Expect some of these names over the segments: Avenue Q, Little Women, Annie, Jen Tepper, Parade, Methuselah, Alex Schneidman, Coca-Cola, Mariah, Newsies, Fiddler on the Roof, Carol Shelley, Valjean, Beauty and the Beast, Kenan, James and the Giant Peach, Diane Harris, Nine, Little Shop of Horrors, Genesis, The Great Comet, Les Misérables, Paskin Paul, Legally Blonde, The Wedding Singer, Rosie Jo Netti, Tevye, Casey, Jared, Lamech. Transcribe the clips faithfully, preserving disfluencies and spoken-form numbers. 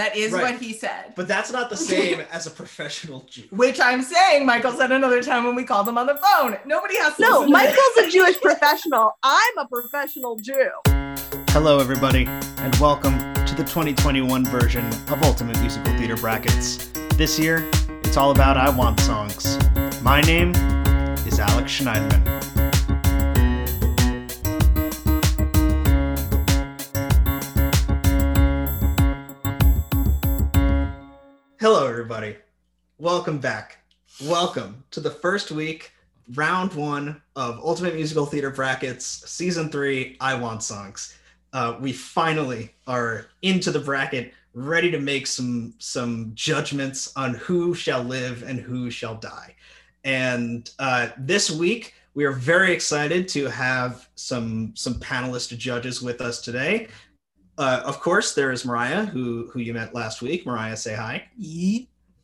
That is right. what he said. But that's not the same as a professional Jew. Which I'm saying Michael said another time when we called him on the phone. Nobody has to No, Michael's a Jewish professional. I'm a professional Jew. Hello, everybody, and welcome to the twenty twenty-one version of Ultimate Musical Theater Brackets. This year, it's all about I Want songs. My name is Alex Schneidman. Hello, everybody. Welcome back. Welcome to the first week, round one of Ultimate Musical Theater Brackets, season three, I Want Songs. Uh, we finally are into the bracket, ready to make some, some judgments on who shall live and who shall die. And uh, this week, we are very excited to have some, some panelist judges with us today. Uh, of course, there is Mariah, who who you met last week. Mariah, say hi.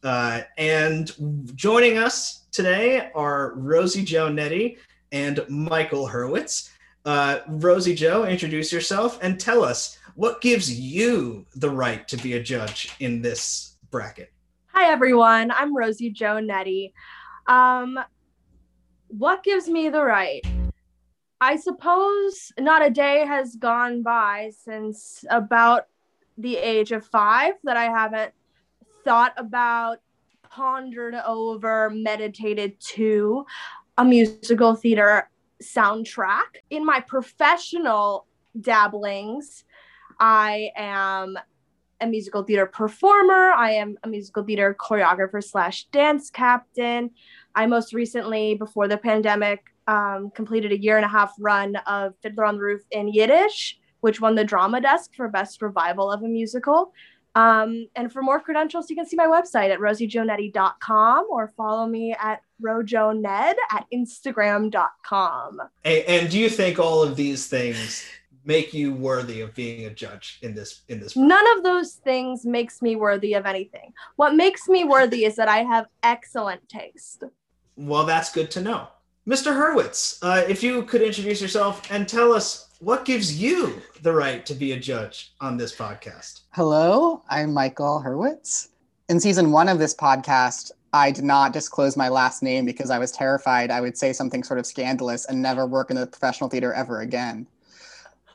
Uh, and joining us today are Rosie Jo Netti and Michael Hurwitz. Uh, Rosie Jo, introduce yourself and tell us what gives you the right to be a judge in this bracket. Hi, everyone. I'm Rosie Jo Netti. Um, what gives me the right? I suppose not a day has gone by since about the age of five that I haven't thought about, pondered over, meditated to a musical theater soundtrack. In my professional dabblings, I am a musical theater performer. I am a musical theater choreographer slash dance captain. I most recently, before the pandemic, Um, completed a year and a half run of Fiddler on the Roof in Yiddish, which won the Drama Desk for Best Revival of a Musical. Um, and for more credentials, you can see my website at rosie jo netti dot com or follow me at rojoned at instagram dot com. And, and do you think all of these things make you worthy of being a judge in this in this program? None of those things makes me worthy of anything. What makes me worthy is that I have excellent taste. Well, that's good to know. Mister Hurwitz, uh, if you could introduce yourself and tell us what gives you the right to be a judge on this podcast. Hello, I'm Michael Hurwitz. In season one of this podcast, I did not disclose my last name because I was terrified I would say something sort of scandalous and never work in the professional theater ever again.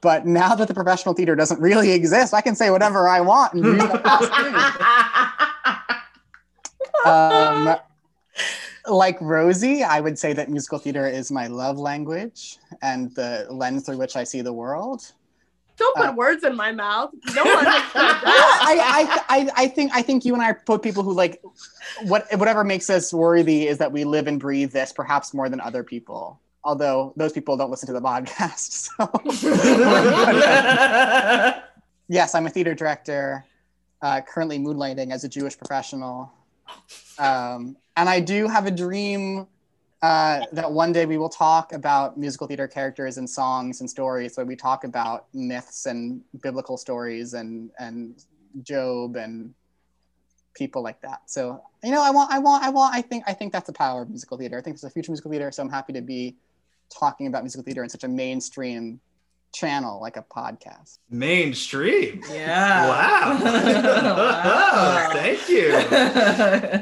But now that the professional theater doesn't really exist, I can say whatever I want and do the last name. Um, Like Rosie, I would say that musical theater is my love language and the lens through which I see the world. Don't put uh, words in my mouth. No one. I, I, I, I think I think you and I are both people who like what whatever makes us worthy is that we live and breathe this perhaps more than other people. Although those people don't listen to the podcast. So. Yes, I'm a theater director, uh, currently moonlighting as a Jewish professional. Um, and I do have a dream uh, that one day we will talk about musical theater characters and songs and stories where we talk about myths and biblical stories and, and Job and people like that. So, you know, I want, I want, I want, I think, I think that's the power of musical theater. I think there's a future musical theater. So I'm happy to be talking about musical theater in such a mainstream channel like a podcast. Mainstream. Yeah. Wow. Wow. Oh, thank you.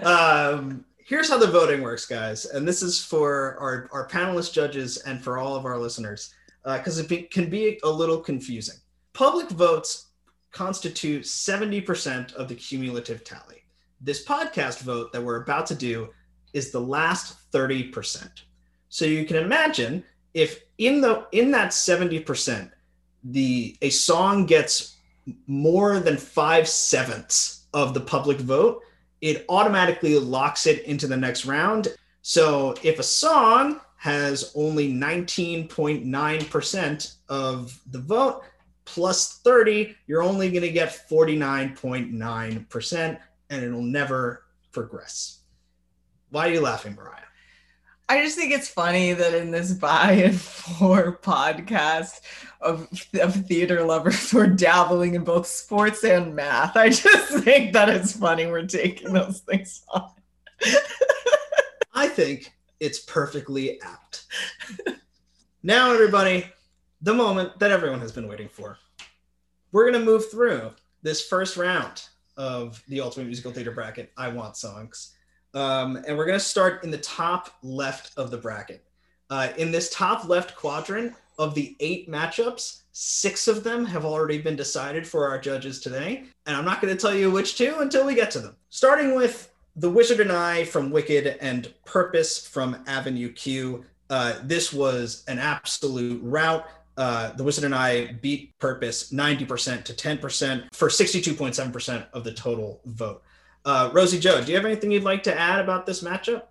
Um, here's how the voting works, guys. And this is for our, our panelist judges and for all of our listeners, because uh, it be, can be a little confusing. Public votes constitute seventy percent of the cumulative tally. This podcast vote that we're about to do is the last thirty percent. So you can imagine if in the in that seventy percent, the a song gets more than five sevenths of the public vote, it automatically locks it into the next round. So if a song has only nineteen point nine percent of the vote plus thirty, you're only going to get forty-nine point nine percent, and it'll never progress. Why are you laughing, Mariah? I just think it's funny that in this buy and for podcast of, of theater lovers, we're dabbling in both sports and math. I just think that it's funny we're taking those things on. I think it's perfectly apt. Now, everybody, the moment that everyone has been waiting for. We're going to move through this first round of the Ultimate Musical Theater bracket, I Want Songs. Um, and we're going to start in the top left of the bracket. Uh, in this top left quadrant of the eight matchups, six of them have already been decided for our judges today. And I'm not going to tell you which two until we get to them. Starting with The Wizard and I from Wicked and Purpose from Avenue Q. Uh, this was an absolute rout. Uh, the Wizard and I beat Purpose ninety percent to ten percent for sixty-two point seven percent of the total vote. Uh, Rosie Jo, do you have anything you'd like to add about this matchup?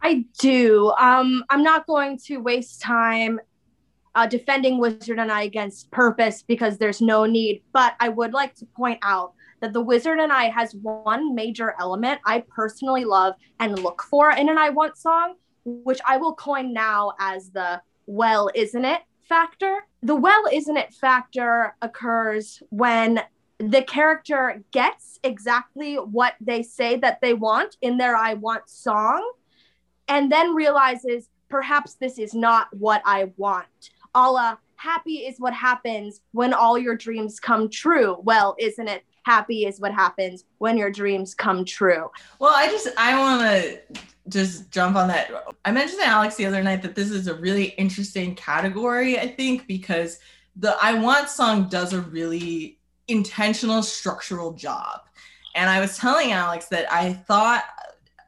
I do. Um, I'm not going to waste time uh, defending Wizard and I against Purpose because there's no need, but I would like to point out that The Wizard and I has one major element I personally love and look for in an I Want song, which I will coin now as the well, isn't it factor. The well, isn't it factor occurs when the character gets exactly what they say that they want in their I Want song, and then realizes perhaps this is not what I want. A la happy is what happens when all your dreams come true. Well, isn't it happy is what happens when your dreams come true? Well, I just, I want to just jump on that. I mentioned to Alex the other night that this is a really interesting category, I think, because the I Want song does a really intentional structural job. And I was telling Alex that I thought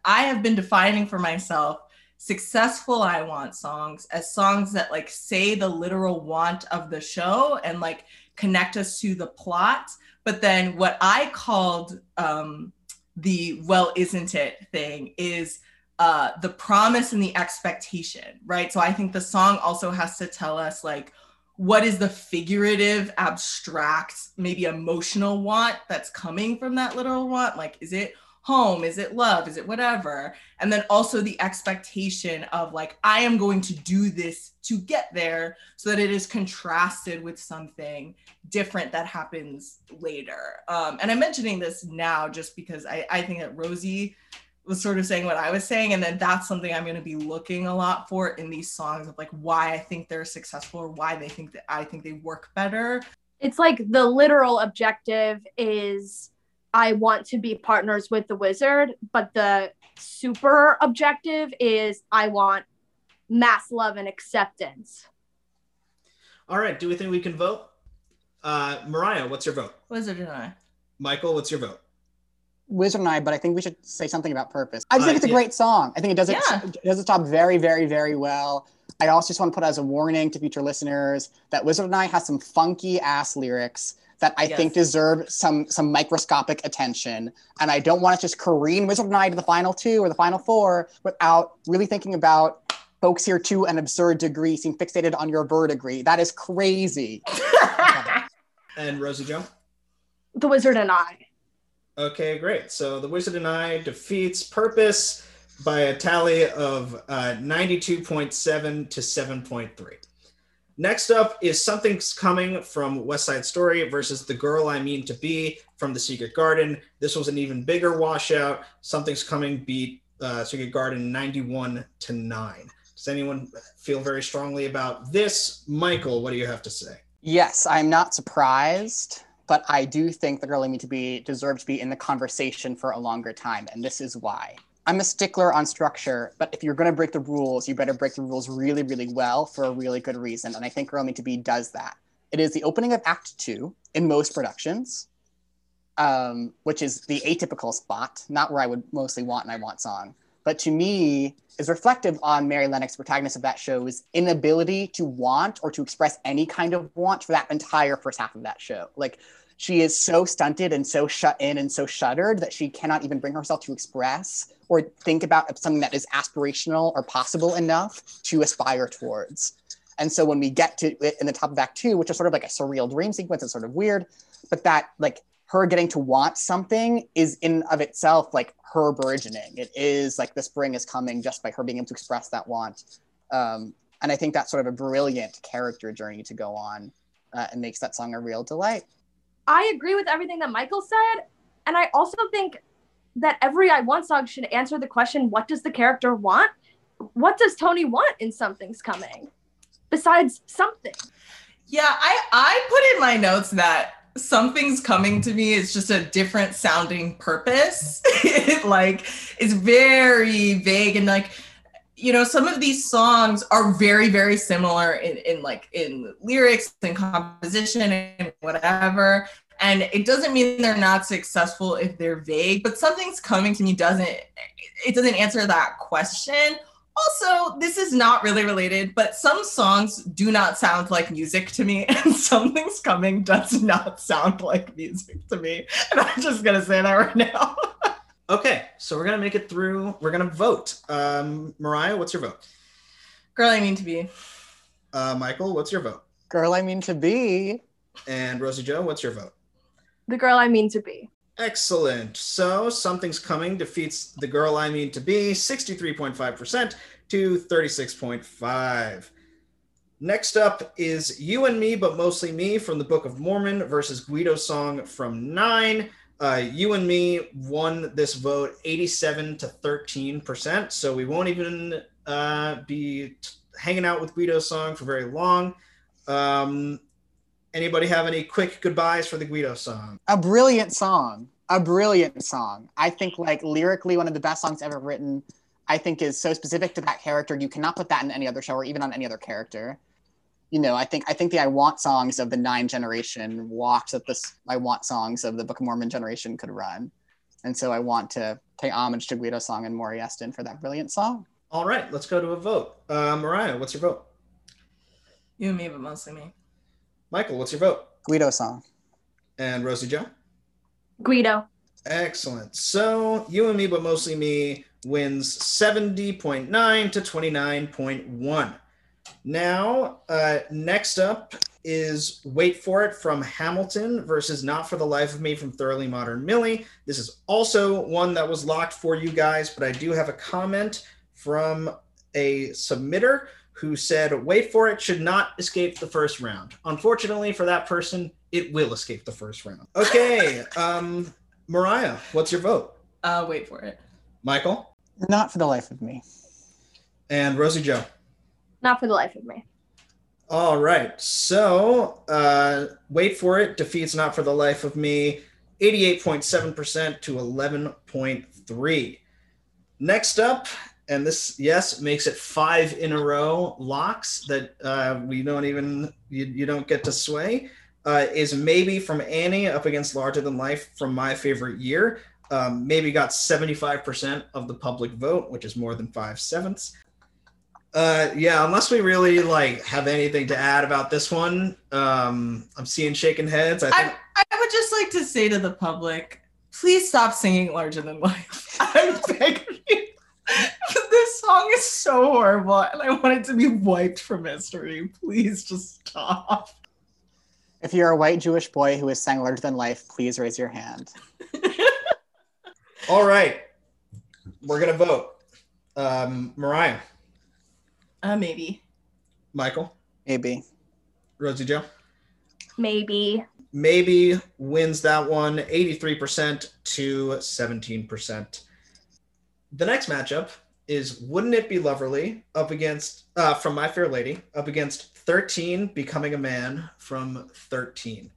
I have been defining for myself successful I Want songs as songs that like say the literal want of the show and like connect us to the plot. But then what I called um, the well, isn't it thing is uh, the promise and the expectation, right? So I think the song also has to tell us like, what is the figurative, abstract, maybe emotional want that's coming from that literal want? Like, is it home? Is it love? Is it whatever? And then also the expectation of like, I am going to do this to get there, so that it is contrasted with something different that happens later. Um, and I'm mentioning this now just because I, I think that Rosie was sort of saying what I was saying. And then that's something I'm going to be looking a lot for in these songs of like why I think they're successful or why they think that I think they work better. It's like the literal objective is I want to be partners with the wizard, but the super objective is I want mass love and acceptance. All right. Do we think we can vote? Uh, Mariah, what's your vote? Wizard and I. Michael, what's your vote? Wizard and I, but I think we should say something about Purpose. I just uh, think it's a yeah. great song. I think it does, yeah. it, it does its job very, very, very well. I also just want to put as a warning to future listeners that Wizard and I has some funky ass lyrics that I yes. think deserve some some microscopic attention. And I don't want to just careen Wizard and I to the final two or the final four without really thinking about folks here to an absurd degree seem fixated on your bird degree. That is crazy. Okay. And Rosie Jo? The Wizard and I. Okay, great. So The Wizard and I defeats Purpose by a tally of uh, ninety-two point seven to seven point three. Next up is Something's Coming from West Side Story versus The Girl I Mean to Be from The Secret Garden. This was an even bigger washout. Something's Coming beat uh, Secret Garden ninety-one to nine. Does anyone feel very strongly about this? Michael, what do you have to say? Yes, I'm not surprised, but I do think The Girl I Mean to Be deserved to be in the conversation for a longer time, and this is why. I'm a stickler on structure, but if you're going to break the rules, you better break the rules really, really well for a really good reason. And I think Girl I Mean to Be does that. It is the opening of Act Two in most productions, um, which is the atypical spot, not where I would mostly want an I Want song, but to me is reflective on Mary Lennox, protagonist of that show's inability to want or to express any kind of want for that entire first half of that show. Like, she is so stunted and so shut in and so shuttered that she cannot even bring herself to express or think about something that is aspirational or possible enough to aspire towards. And so when we get to it in the top of Act Two, which is sort of like a surreal dream sequence, it's sort of weird, but that like her getting to want something is in of itself like her burgeoning. It is like the spring is coming just by her being able to express that want. Um, and I think that's sort of a brilliant character journey to go on uh, and makes that song a real delight. I agree with everything that Michael said. And I also think that every I Want song should answer the question, what does the character want? What does Tony want in Something's Coming? Besides something. Yeah, I, I put in my notes that Something's Coming to Me is just a different sounding purpose. It, like, it's very vague, and like, you know, some of these songs are very, very similar in, in like in lyrics and composition and whatever. And it doesn't mean they're not successful if they're vague, but Something's Coming to Me doesn't, it doesn't answer that question. Also, this is not really related, but some songs do not sound like music to me, and Something's Coming does not sound like music to me. And I'm just gonna say that right now. Okay, so we're gonna make it through. We're gonna vote. Um, Mariah, what's your vote? Girl I Mean to Be. Uh, Michael, what's your vote? Girl I Mean to Be. And Rosie Jo, what's your vote? The Girl I Mean to Be. Excellent. So Something's Coming defeats The Girl I Mean to Be sixty-three point five percent to thirty-six point five. Next up is You and Me, But Mostly Me from The Book of Mormon versus Guido's Song from Nine. Uh, You and Me won this vote eighty-seven to thirteen percent. So we won't even uh, be t- hanging out with Guido's Song for very long. Um, Anybody have any quick goodbyes for the Guido Song? A brilliant song. A brilliant song. I think, like, lyrically, one of the best songs ever written, I think, is so specific to that character. You cannot put that in any other show or even on any other character. You know, I think I think the I Want songs of the Nine generation walked that the I Want songs of the Book of Mormon generation could run. And so I want to pay homage to Guido Song and Maury Eston for that brilliant song. All right, let's go to a vote. Uh, Mariah, what's your vote? You and Me, But Mostly Me. Michael, what's your vote? Guido Song. And Rosie Jo? Guido. Excellent. So You and Me, But Mostly Me wins seventy point nine to twenty-nine point one. Now, uh, next up is Wait For It from Hamilton versus Not For The Life Of Me from Thoroughly Modern Millie. This is also one that was locked for you guys, but I do have a comment from a submitter who said, Wait For It should not escape the first round. Unfortunately for that person, it will escape the first round. Okay, um, Mariah, what's your vote? Uh, Wait For It. Michael? Not For The Life Of Me. And Rosie Jo? Not For The Life Of Me. All right, so uh, Wait For It defeats Not For The Life Of Me, eighty-eight point seven percent to eleven point three. Next up, and this, yes, makes it five in a row locks that uh, we don't even, you, you don't get to sway, uh, is Maybe from Annie up against Larger Than Life from My Favorite Year. Um, Maybe got seventy-five percent of the public vote, which is more than five sevenths. Uh, yeah, unless we really like have anything to add about this one. Um, I'm seeing shaking heads. I, think- I, I would just like to say to the public, please stop singing Larger Than Life. I beg of you. This song is so horrible, and I want it to be wiped from history. Please just stop. If you're a white Jewish boy who has sang Larger Than Life, please raise your hand. All right. We're going to vote. Um, Mariah. Uh, maybe. Michael. Maybe. Rosie Jo. Maybe. Maybe wins that one eighty-three percent to seventeen percent. The next matchup is Wouldn't It Be Loverly up against, uh, from My Fair Lady, up against thirteen, Becoming a Man from thirteen.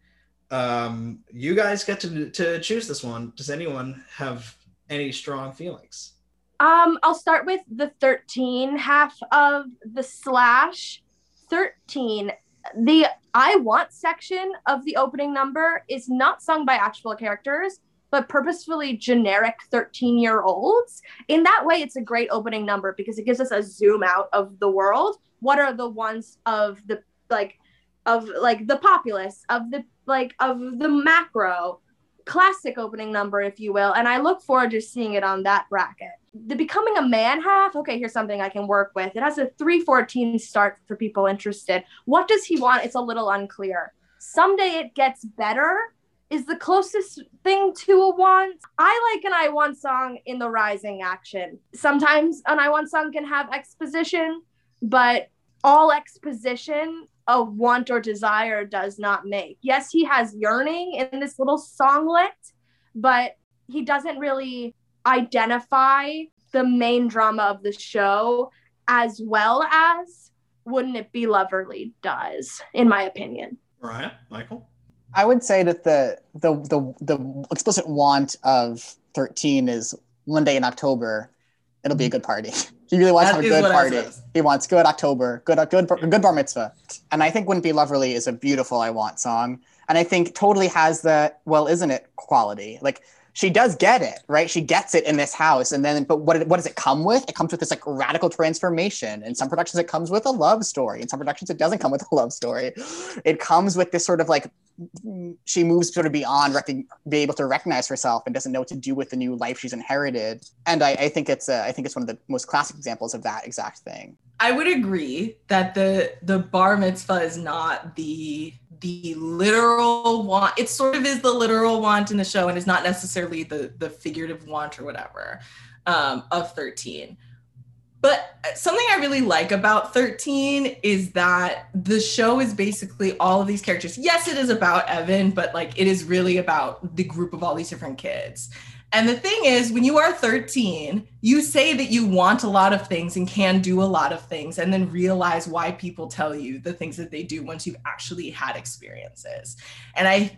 Um, you guys get to to choose this one. Does anyone have any strong feelings? Um, I'll start with the thirteen half of the slash thirteen. The I Want section of the opening number is not sung by actual characters, but purposefully generic thirteen-year-olds. In that way, it's a great opening number because it gives us a zoom out of the world. What are the ones of the, like, of, like, the populace, of the, like, of the macro, classic opening number, if you will. And I look forward to seeing it on that bracket. The Becoming a Man half, okay, here's something I can work with. It has a three fourteen start for people interested. What does he want? It's a little unclear. Someday it gets better is the closest thing to a want. I like an I Want song in the rising action. Sometimes an I Want song can have exposition, but all exposition of want or desire does not make. Yes, he has yearning in this little songlet, but he doesn't really identify the main drama of the show as well as Wouldn't It Be Loverly does, in my opinion. All right, Michael? I would say that the the the the explicit want of thirteen is one day in October, it'll be a good party. He really wants to have a good party. He wants good October, good good good bar mitzvah. And I think "Wouldn't Be Loverly" is a beautiful "I Want" song, and I think totally has the "well, isn't it" quality. Like, she does get it, right? She gets it in this house, and then, but what what does it come with? It comes with this like radical transformation. In some productions, it comes with a love story. In some productions, it doesn't come with a love story. It comes with this sort of like, she moves sort of beyond rec- be able to recognize herself and doesn't know what to do with the new life she's inherited. And I, I think it's a, I think it's one of the most classic examples of that exact thing. I would agree that the the bar mitzvah is not the the literal want. It sort of is the literal want in the show, and is not necessarily the the figurative want or whatever um, of thirteen. But something I really like about thirteen is that the show is basically all of these characters. Yes, it is about Evan, but like it is really about the group of all these different kids. And the thing is, when you are thirteen, you say that you want a lot of things and can do a lot of things, and then realize why people tell you the things that they do once you've actually had experiences. And I,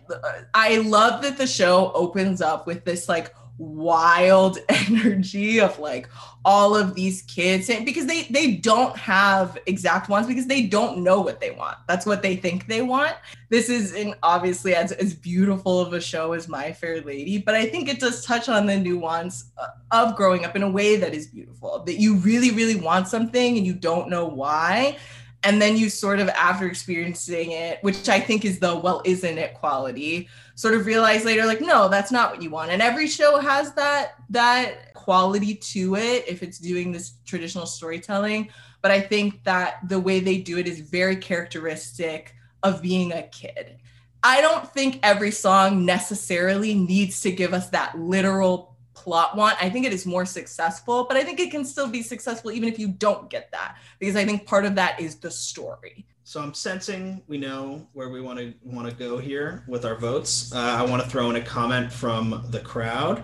I love that the show opens up with this like wild energy of like all of these kids, because they they don't have exact wants, because they don't know what they want. That's what they think they want. This is an obviously as, as beautiful of a show as My Fair Lady, but I think it does touch on the nuance of growing up in a way that is beautiful, that you really really want something and you don't know why, and then you sort of, after experiencing it, which I think is the well isn't it quality, sort of realize later, like, no, that's not what you want. And every show has that that quality to it if it's doing this traditional storytelling. But I think that the way they do it is very characteristic of being a kid. I don't think every song necessarily needs to give us that literal plot want. I think it is more successful, but I think it can still be successful even if you don't get that, because I think part of that is the story. So I'm sensing we know where we want to want to go here with our votes. Uh, I want to throw in a comment from the crowd.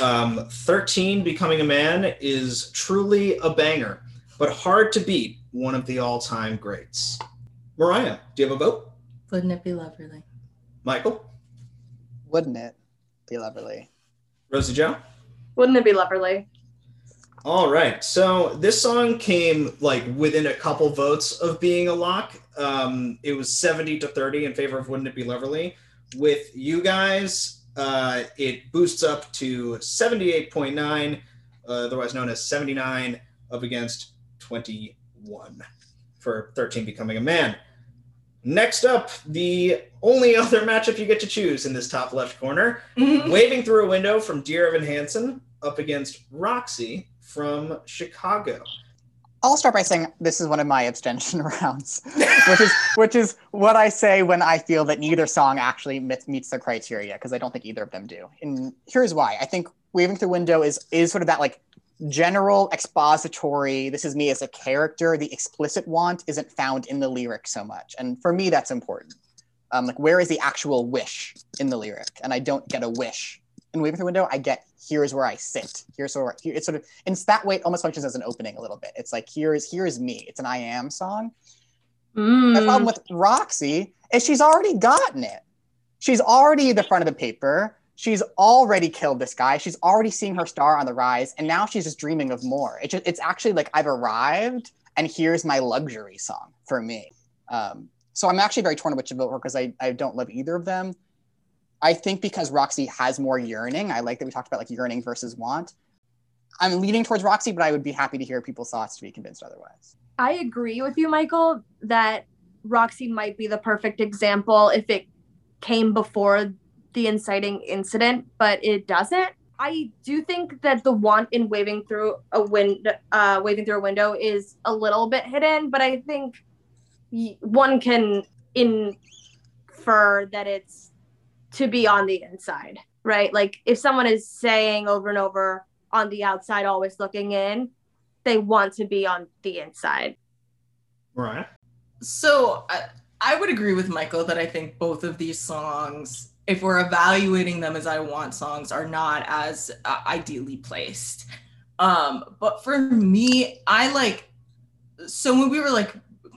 Um, thirteen, Becoming a Man, is truly a banger, but hard to beat one of the all-time greats. Mariah, do you have a vote? Wouldn't it be Loverly? Michael? Wouldn't it be Loverly? Rosie Jo? Wouldn't it be Loverly? All right. So this song came like within a couple votes of being a lock. Um, it was seventy to thirty in favor of Wouldn't It Be Loverly. With you guys, uh, it boosts up to seventy-eight point nine, uh, otherwise known as seventy-nine, up against twenty-one for thirteen Becoming a Man. Next up, the only other matchup you get to choose in this top left corner, mm-hmm. Waving Through a Window from Dear Evan Hansen up against Roxy from Chicago. I'll start by saying this is one of my abstention rounds, which is which is what I say when I feel that neither song actually meets the criteria, because I don't think either of them do. And here's why. I think Waving Through Window is is sort of that like general expository, this is me as a character. The explicit want isn't found in the lyric so much. And for me, that's important. Um, like, where is the actual wish in the lyric? And I don't get a wish in Waving Through the Window. I get, here's where I sit. Here's where, here, it's sort of, in that way, it almost functions as an opening a little bit. It's like, here is here is me. It's an I am song. Mm. The problem with Roxy is she's already gotten it. She's already the front of the paper. She's already killed this guy. She's already seeing her star on the rise. And now she's just dreaming of more. It just, it's actually like, I've arrived and here's my luxury song for me. Um, so I'm actually very torn about which to vote for, because I, I don't love either of them. I think because Roxy has more yearning. I like that we talked about like yearning versus want. I'm leaning towards Roxy, but I would be happy to hear people's thoughts to be convinced otherwise. I agree with you, Michael, that Roxy might be the perfect example if it came before the inciting incident, but it doesn't. I do think that the want in waving through a window, uh, waving through a window, is a little bit hidden, but I think one can infer that it's to be on the inside, right? Like, if someone is saying over and over, on the outside, always looking in, they want to be on the inside. Right. So I, I would agree with Michael that I think both of these songs, if we're evaluating them as I want songs, are not as uh, ideally placed. Um, but for me, I like, so when we were like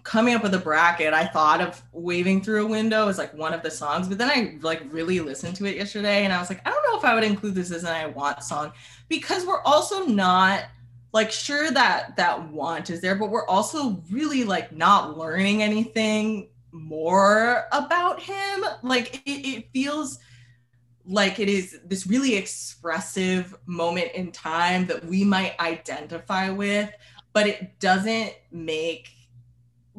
coming up with a bracket, I thought of Waving Through a Window as like one of the songs, but then I like really listened to it yesterday and I was like, I don't know if I would include this as an I Want song, because we're also not like sure that that want is there, but we're also really like not learning anything more about him. Like it, it feels like it is this really expressive moment in time that we might identify with, but it doesn't make,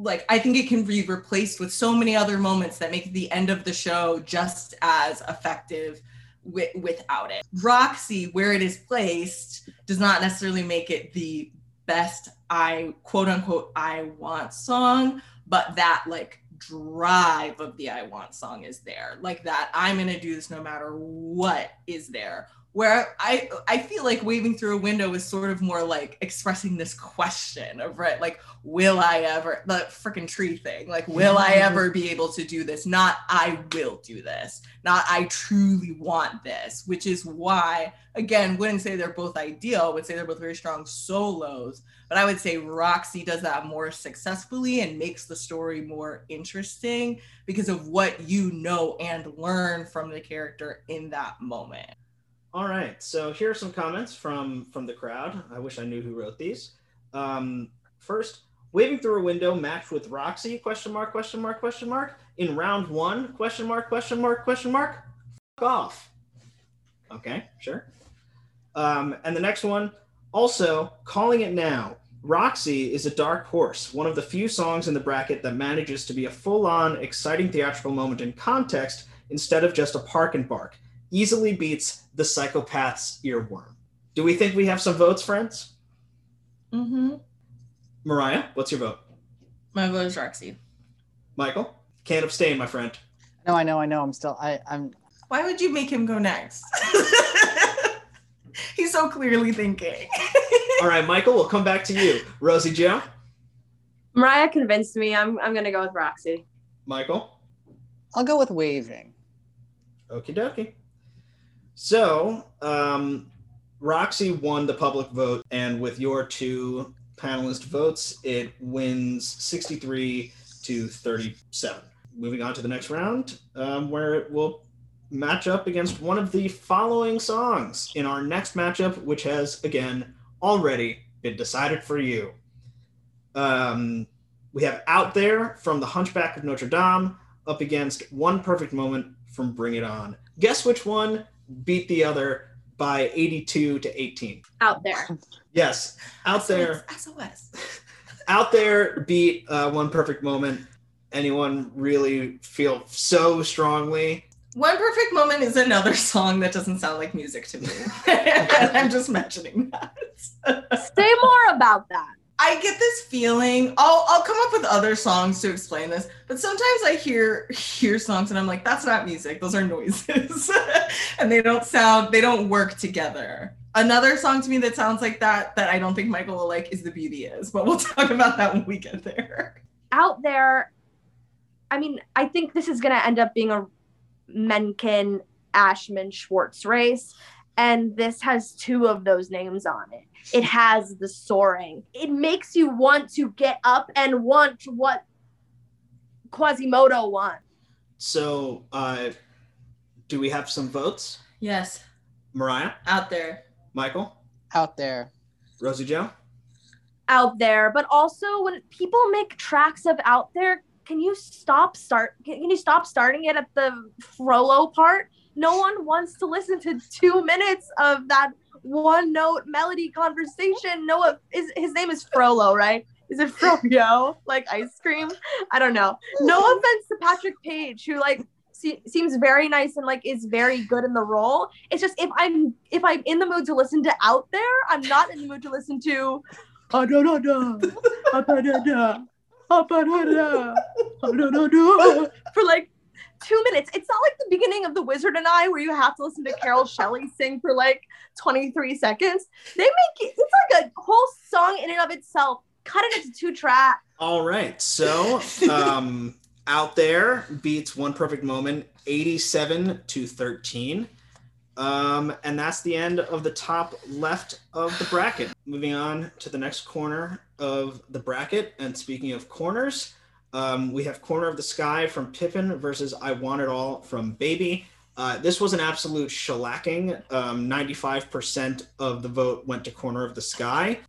like, I think it can be replaced with so many other moments that make the end of the show just as effective wi- without it. Roxy, where it is placed, does not necessarily make it the best I, quote unquote, I want song, but that like drive of the I want song is there. Like that I'm gonna do this no matter what is there. Where I I feel like Waving Through a Window is sort of more like expressing this question of, right, like, will I ever, the freaking tree thing, like, will I ever be able to do this? Not I will do this, not I truly want this, which is why, again, wouldn't say they're both ideal, I would say they're both very strong solos, but I would say Roxy does that more successfully and makes the story more interesting because of what you know and learn from the character in that moment. All right, so here are some comments from, from the crowd. I wish I knew who wrote these. Um, first, Waving Through a Window matched with Roxy, question mark, question mark, question mark, in round one, question mark, question mark, question mark, fuck off. Okay, sure. Um, and the next one, also, Calling It Now. Roxy is a dark horse, one of the few songs in the bracket that manages to be a full-on, exciting theatrical moment in context instead of just a park and bark. Easily beats The Psychopath's Earworm. Do we think we have some votes, friends? Mm-hmm. Mariah, what's your vote? My vote is Roxy. Michael, can't abstain, my friend. No, I know, I know. I'm still, I, I'm. Why would you make him go next? He's so clearly thinking. All right, Michael, we'll come back to you. Rosie Jo? Mariah convinced me. I'm, I'm going to go with Roxy. Michael? I'll go with Waving. Okie dokie. So, um, Roxy won the public vote, and with your two panelist votes, it wins sixty-three to thirty-seven. Moving on to the next round, um, where it will match up against one of the following songs in our next matchup, which has, again, already been decided for you. Um, we have Out There from The Hunchback of Notre Dame up against One Perfect Moment from Bring It On. Guess which one beat the other by eighty-two to eighteen. Out There. Yes, Out There. S O S. Out There beat uh, One Perfect Moment. Anyone really feel so strongly? One Perfect Moment is another song that doesn't sound like music to me. I'm just mentioning that. Say more about that. I get this feeling, I'll I'll come up with other songs to explain this, but sometimes I hear hear songs and I'm like, that's not music, those are noises. And they don't sound, they don't work together. Another song to me that sounds like that, that I don't think Michael will like, is The Beauty Is, but we'll talk about that when we get there. Out There, I mean, I think this is gonna end up being a Menken, Ashman, Schwartz race. And this has two of those names on it. It has the soaring. It makes you want to get up and want what Quasimodo wants. So, uh, do we have some votes? Yes. Mariah? Out There. Michael? Out There. Rosie Jo? Out There. But also, when people make tracks of Out There, can you stop start? Can you stop starting it at the Frollo part? No one wants to listen to two minutes of that one note melody conversation. Noah, is, his name is Frollo, right? Is it Froyo? Like ice cream? I don't know. No offense to Patrick Page, who like se- seems very nice and like is very good in the role. It's just if I'm if I'm in the mood to listen to Out There, I'm not in the mood to listen to. For like two minutes. It's not like the beginning of The Wizard and I, where you have to listen to Carol Shelley sing for like twenty-three seconds. They make it, it's like a whole song in and of itself. Cut it into two tracks. All right. So um, Out There beats One Perfect Moment, eighty-seven to thirteen. Um, and that's the end of the top left of the bracket. Moving on to the next corner of the bracket. And speaking of corners, Um, we have Corner of the Sky from Pippin versus I Want It All from Baby. Uh, this was an absolute shellacking. Um, ninety-five percent of the vote went to Corner of the Sky.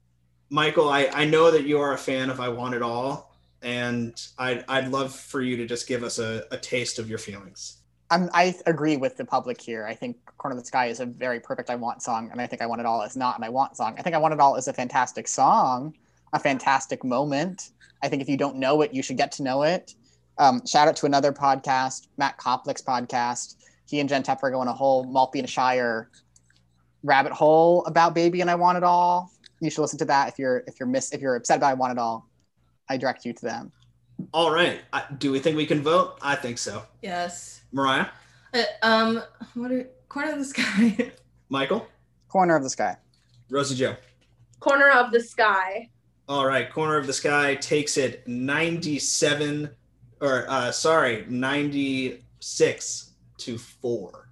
Michael, I, I know that you are a fan of I Want It All, and I'd, I'd love for you to just give us a, a taste of your feelings. I'm, I agree with the public here. I think Corner of the Sky is a very perfect I Want song, and I think I Want It All is not an I Want song. I think I Want It All is a fantastic song, a fantastic moment. I think if you don't know it, you should get to know it. Um, shout out to another podcast, Matt Koplick's podcast. He and Jen Tepper go on a whole Maltby and Shire rabbit hole about Baby and I Want It All. You should listen to that if you're if you're miss if you're upset about I Want It All. I direct you to them. All right. I, do we think we can vote? I think so. Yes. Mariah. Uh, um. What are Corner of the Sky? Michael. Corner of the Sky. Rosie Jo. Corner of the Sky. All right. Corner of the Sky takes it ninety-seven, or uh, sorry, ninety-six to four.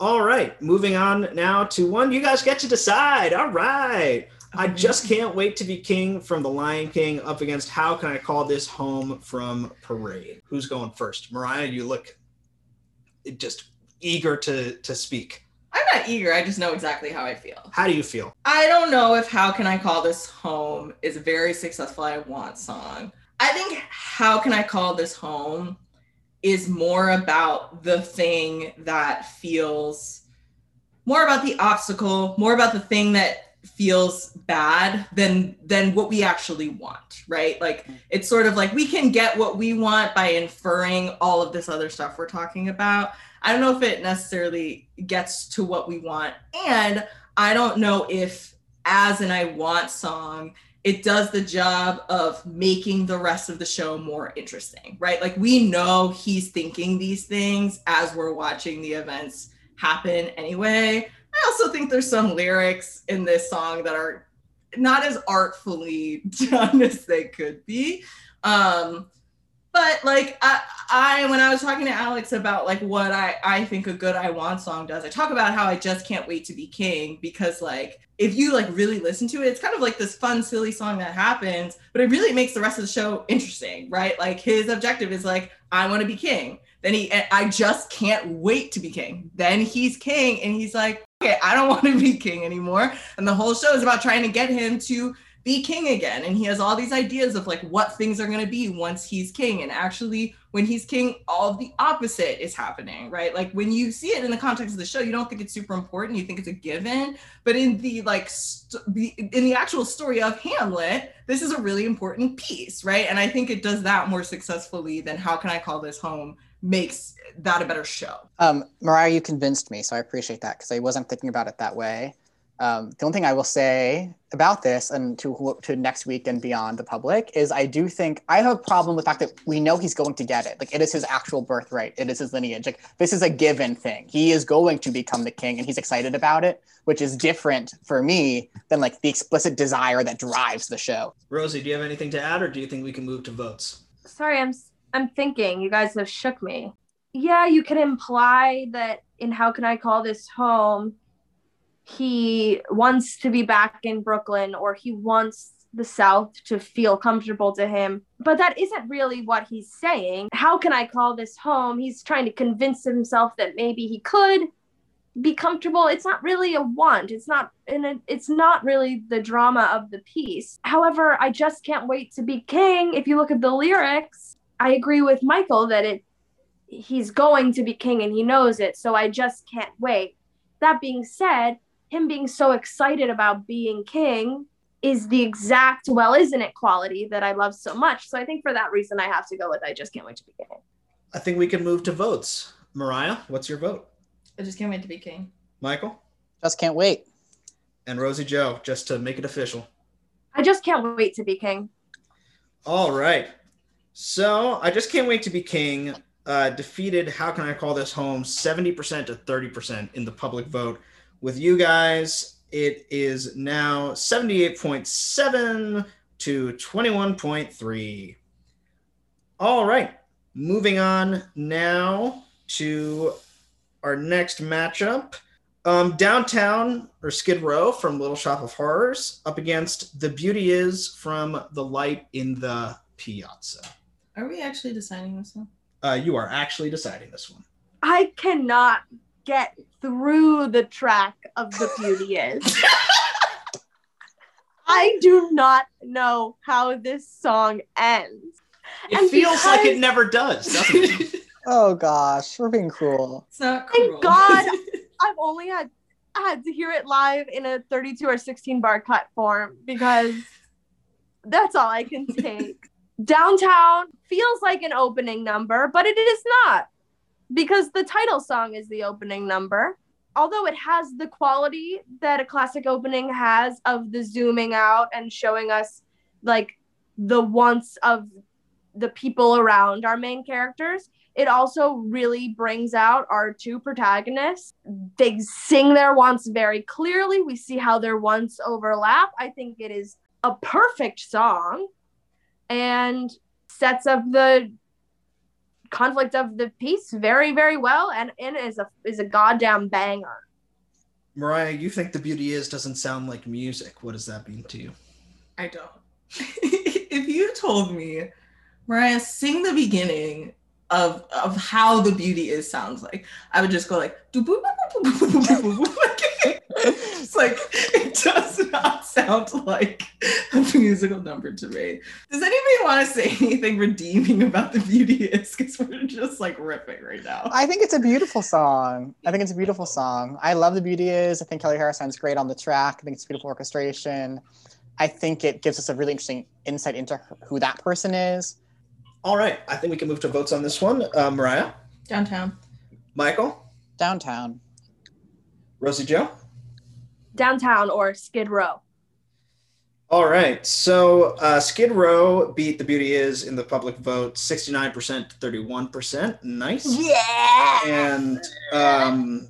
All right, moving on now to one you guys get to decide. All right. I Just Can't Wait to Be King from The Lion King up against How Can I Call This Home from Parade. Who's going first? Mariah, you look just eager to, to speak. I'm not eager. I just know exactly how I feel. How do you feel? I don't know if How Can I Call This Home is a very successful I Want song. I think How Can I Call This Home is more about the thing that feels, more about the obstacle, more about the thing that feels bad than than what we actually want, right? Like, it's sort of like we can get what we want by inferring all of this other stuff we're talking about. I don't know if it necessarily gets to what we want. And I don't know if, as an I Want song, it does the job of making the rest of the show more interesting, right? Like, we know he's thinking these things as we're watching the events happen anyway. I also think there's some lyrics in this song that are not as artfully done as they could be. Um, but like I, I, when I was talking to Alex about like what I, I think a good I Want song does, I talk about how I Just Can't Wait to Be King, because like, if you like really listen to it, it's kind of like this fun, silly song that happens, but it really makes the rest of the show interesting, right? Like, his objective is like, I want to be king. Then he, I just can't wait to be king. Then he's king and he's like, okay, I don't want to be king anymore. And the whole show is about trying to get him to be king again. And he has all these ideas of like what things are going to be once he's king. And actually when he's king, all of the opposite is happening, right? Like, when you see it in the context of the show, you don't think it's super important. You think it's a given, but in the like, st- the, in the actual story of Hamlet, this is a really important piece, right? And I think it does that more successfully than How Can I Call This Home makes that a better show. Um, Mariah, you convinced me, so I appreciate that, because I wasn't thinking about it that way. Um, the only thing I will say about this, and to to next week and beyond the public, is I do think I have a problem with the fact that we know he's going to get it. Like, it is his actual birthright. It is his lineage. Like, this is a given thing. He is going to become the king and he's excited about it, which is different for me than like the explicit desire that drives the show. Rosie, do you have anything to add, or do you think we can move to votes? Sorry, I'm I'm thinking. You guys have shook me. Yeah, you can imply that in How Can I Call This Home, he wants to be back in Brooklyn, or he wants the South to feel comfortable to him. But that isn't really what he's saying. How can I call this home? He's trying to convince himself that maybe he could be comfortable. It's not really a want. It's not, and it's not really the drama of the piece. However, I Just Can't Wait to Be King, if you look at the lyrics, I agree with Michael that it he's going to be king and he knows it. So I just can't wait. That being said, him being so excited about being king is the exact, well, isn't it quality that I love so much. So I think for that reason, I have to go with I Just Can't Wait to Be King. I think we can move to votes. Mariah, what's your vote? I Just Can't Wait to Be King. Michael? Just Can't Wait. And Rosie Jo, just to make it official. I Just Can't Wait to Be King. All right. So I Just Can't Wait to Be King uh, defeated How Can I Call This Home seventy percent to thirty percent in the public vote. With you guys, it is now seventy-eight point seven to twenty-one point three. All right, moving on now to our next matchup. Um, Downtown, or Skid Row, from Little Shop of Horrors up against The Beauty Is from The Light in the Piazza. Are we actually deciding this one? Uh, you are actually deciding this one. I cannot get through the track of The Beauty Is. I do not know how this song ends. It and feels because... like it never does, doesn't it? Oh gosh, we're being cruel. It's not cruel. Thank God I've only had had to hear it live in a thirty-two or sixteen bar cut form because that's all I can take. Downtown feels like an opening number, but it is not, because the title song is the opening number. Although it has the quality that a classic opening has of the zooming out and showing us like the wants of the people around our main characters, it also really brings out our two protagonists. They sing their wants very clearly. We see how their wants overlap. I think it is a perfect song and sets up the conflict of the piece very, very well, and, and is a is a goddamn banger. Mariah, you think The Beauty Is doesn't sound like music. What does that mean to you? I don't. If you told me, Mariah, sing the beginning of of how The Beauty Is sounds like, I would just go like, it's like, it does not sound like a musical number to me. Does anybody want to say anything redeeming about The Beauty Is? Because we're just like ripping right now. I think it's a beautiful song. I think it's a beautiful song. I love The Beauty Is. I think Kelly Harris sounds great on the track. I think it's beautiful orchestration. I think it gives us a really interesting insight into who that person is. All right. I think we can move to votes on this one. Uh, Mariah? Downtown. Michael? Downtown. Rosie Jo? Downtown or Skid Row. All right. So uh, Skid Row beat The Beauty Is in the public vote, sixty-nine percent to thirty-one percent. Nice. Yeah. And um,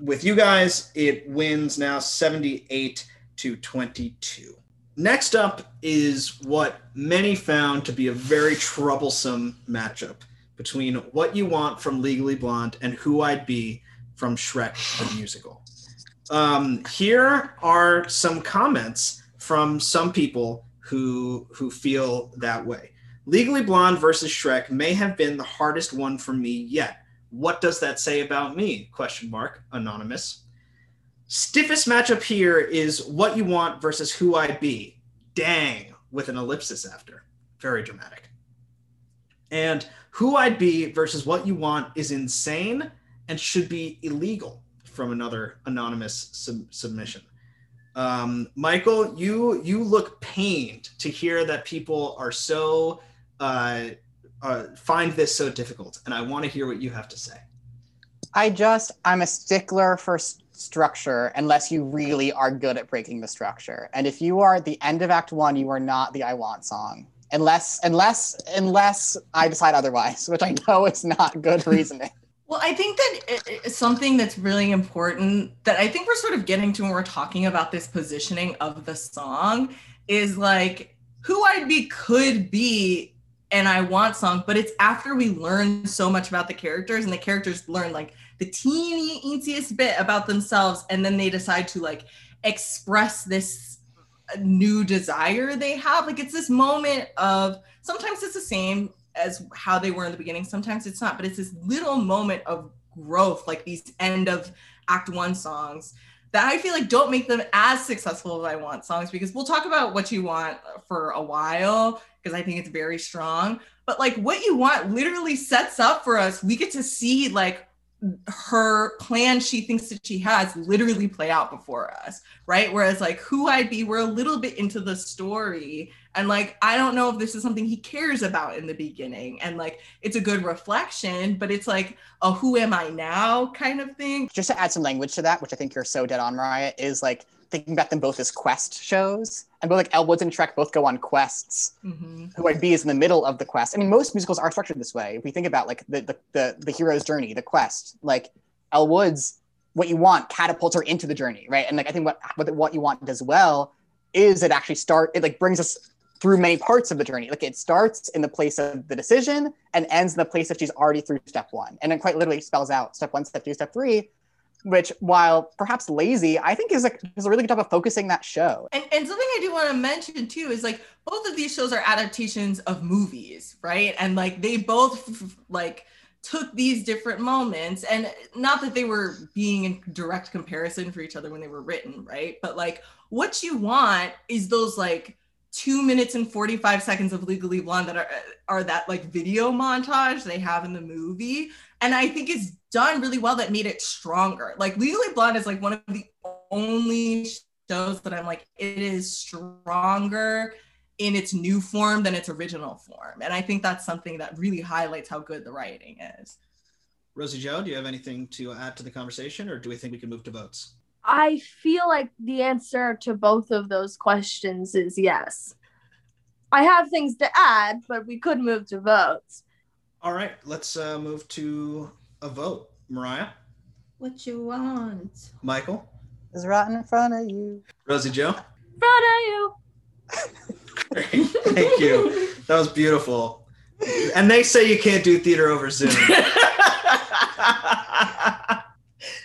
with you guys, it wins now seventy-eight to twenty-two. Next up is what many found to be a very troublesome matchup between What You Want from Legally Blonde and Who I'd Be from Shrek the Musical. Um, here are some comments from some people who who feel that way. Legally Blonde versus Shrek may have been the hardest one for me yet. What does that say about me? Question mark, anonymous. Stiffest matchup here is What You Want versus Who I Be. Dang, with an ellipsis after. Very dramatic. And Who I'd Be versus What You Want is insane and should be illegal, from another anonymous sub- submission. Um, Michael, you you look pained to hear that people are so, uh, uh, find this so difficult, and I want to hear what you have to say. I just, I'm a stickler for st- structure unless you really are good at breaking the structure. And if you are at the end of act one, you are not the I Want song. Unless, unless, unless I decide otherwise, which I know it's not good reasoning. Well, I think that it's something that's really important that I think we're sort of getting to when we're talking about this positioning of the song is like, Who I'd Be could be an I Want song, but it's after we learn so much about the characters and the characters learn like the teeny easiest bit about themselves, and then they decide to like express this new desire they have. Like it's this moment of, sometimes it's the same as how they were in the beginning, sometimes it's not, but it's this little moment of growth, like these end of act one songs that I feel like don't make them as successful as I Want songs, because we'll talk about What You Want for a while, because I think it's very strong, but like What You Want literally sets up for us, we get to see like her plan she thinks that she has literally play out before us, right? Whereas like Who I'd Be, we're a little bit into the story and like, I don't know if this is something he cares about in the beginning, and like, it's a good reflection, but it's like a who am I now kind of thing. Just to add some language to that, which I think you're so dead on, Mariah, is like thinking about them both as quest shows, and both like Elwood and Shrek both go on quests. Mm-hmm. Who I'd Be is in the middle of the quest. I mean, most musicals are structured this way. If we think about like the the the, the hero's journey, the quest, like Elwood's What You Want catapults her into the journey, right? And like I think what what What You Want does well is it actually start it like brings us through many parts of the journey. Like it starts in the place of the decision and ends in the place that she's already through step one. And then quite literally spells out step one, step two, step three. which, while perhaps lazy, I think is a, is a really good job of focusing that show. And, and something I do want to mention too is like both of these shows are adaptations of movies, right? And like they both like took these different moments, and not that they were being in direct comparison for each other when they were written, right? But like what you want is those like two minutes and forty-five seconds of Legally Blonde that are are that like video montage they have in the movie. And I think it's done really well. That made it stronger. Like Legally Blonde is like one of the only shows that I'm like, it is stronger in its new form than its original form. And I think that's something that really highlights how good the writing is. Rosie Jo, do you have anything to add to the conversation, or do we think we can move to votes? I feel like the answer to both of those questions is yes. I have things to add, but we could move to votes. All right, let's uh, move to a vote. Mariah? What you want? Michael? It's right in front of you. Rosie Jo? In front of you. Great. Thank you. That was beautiful. And they say you can't do theater over Zoom.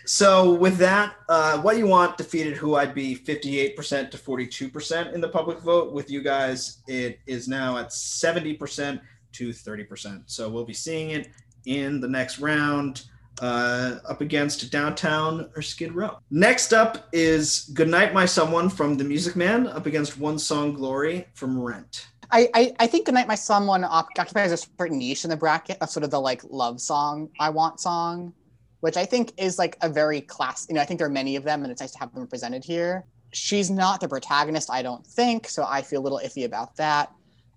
So with that, uh, What You Want defeated Who I'd Be fifty-eight percent to forty-two percent in the public vote. With you guys, it is now at seventy percent to thirty percent. So we'll be seeing it in the next round uh, up against Downtown or Skid Row. Next up is Goodnight My Someone from The Music Man up against One Song Glory from Rent. I, I, I think Goodnight My Someone occupies a certain niche in the bracket of sort of the like love song, I want song, which I think is like a very class, you know, I think there are many of them and it's nice to have them represented here. She's not the protagonist, I don't think, so I feel a little iffy about that.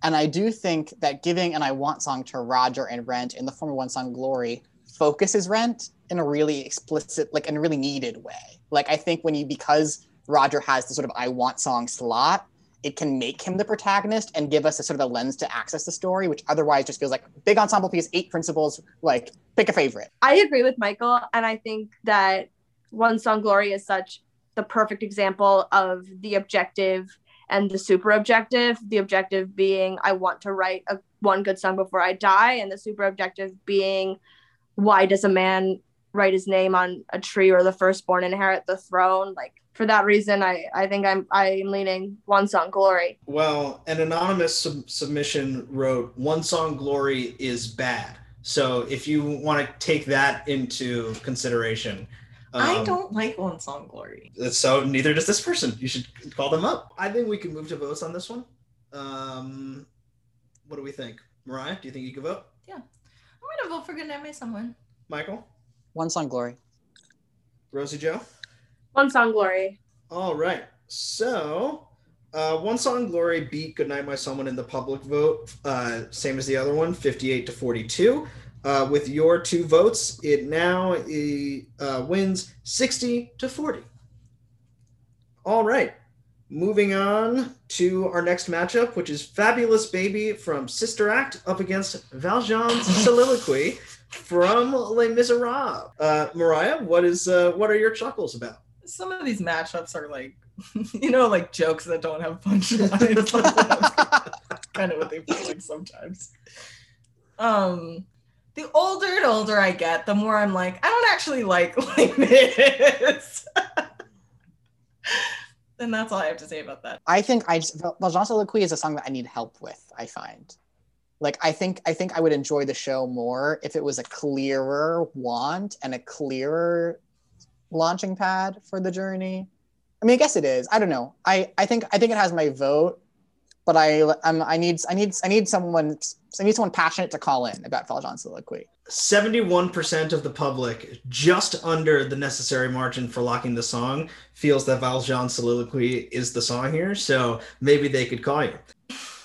And I do think that giving an I Want song to Roger and Rent in the form of One Song Glory focuses Rent in a really explicit, like in a really needed way. Like I think when you, because Roger has the sort of I Want song slot, it can make him the protagonist and give us a sort of a lens to access the story, which otherwise just feels like big ensemble piece, eight principles, like pick a favorite. I agree with Michael. And I think that One Song Glory is such the perfect example of the objective and the super objective, the objective being I want to write a, one good song before I die, and the super objective being why does a man write his name on a tree or the firstborn inherit the throne? Like, for that reason, I, I think I'm I'm leaning One Song Glory. Well, an anonymous sub- submission wrote, One Song Glory is bad. So if you want to take that into consideration. Um, I don't like One Song Glory. So neither does this person. You should call them up. I think we can move to votes on this one. Um, what do we think? Mariah, do you think you can vote? Yeah. I'm going to vote for Goodnight My Someone. Michael? One Song Glory. Rosie Jo? One Song Glory. All right. So uh, One Song Glory beat Goodnight My Someone in the public vote, uh, same as the other one, fifty-eight to forty-two. Uh, with your two votes, it now uh, wins sixty to forty. All right. Moving on to our next matchup, which is Fabulous Baby from Sister Act up against Valjean's Soliloquy from Les Miserables. Uh, Mariah, what is uh, what are your chuckles about? Some of these matchups are like, you know, like jokes that don't have punchlines. That's kind of what they feel like sometimes. Um, the older and older I get, the more I'm like, I don't actually like like this. And that's all I have to say about that. I think I just, Valjean's Soliloquy is a song that I need help with, I find. Like, I think I think I would enjoy the show more if it was a clearer want and a clearer launching pad for the journey. I mean, I guess it is. I don't know. I, I think I think it has my vote, but I I'm, I need I need I need someone I need someone passionate to call in about Valjean's Soliloquy. seventy-one percent of the public, just under the necessary margin for locking the song, feels that Valjean's Soliloquy is the song here. So maybe they could call you.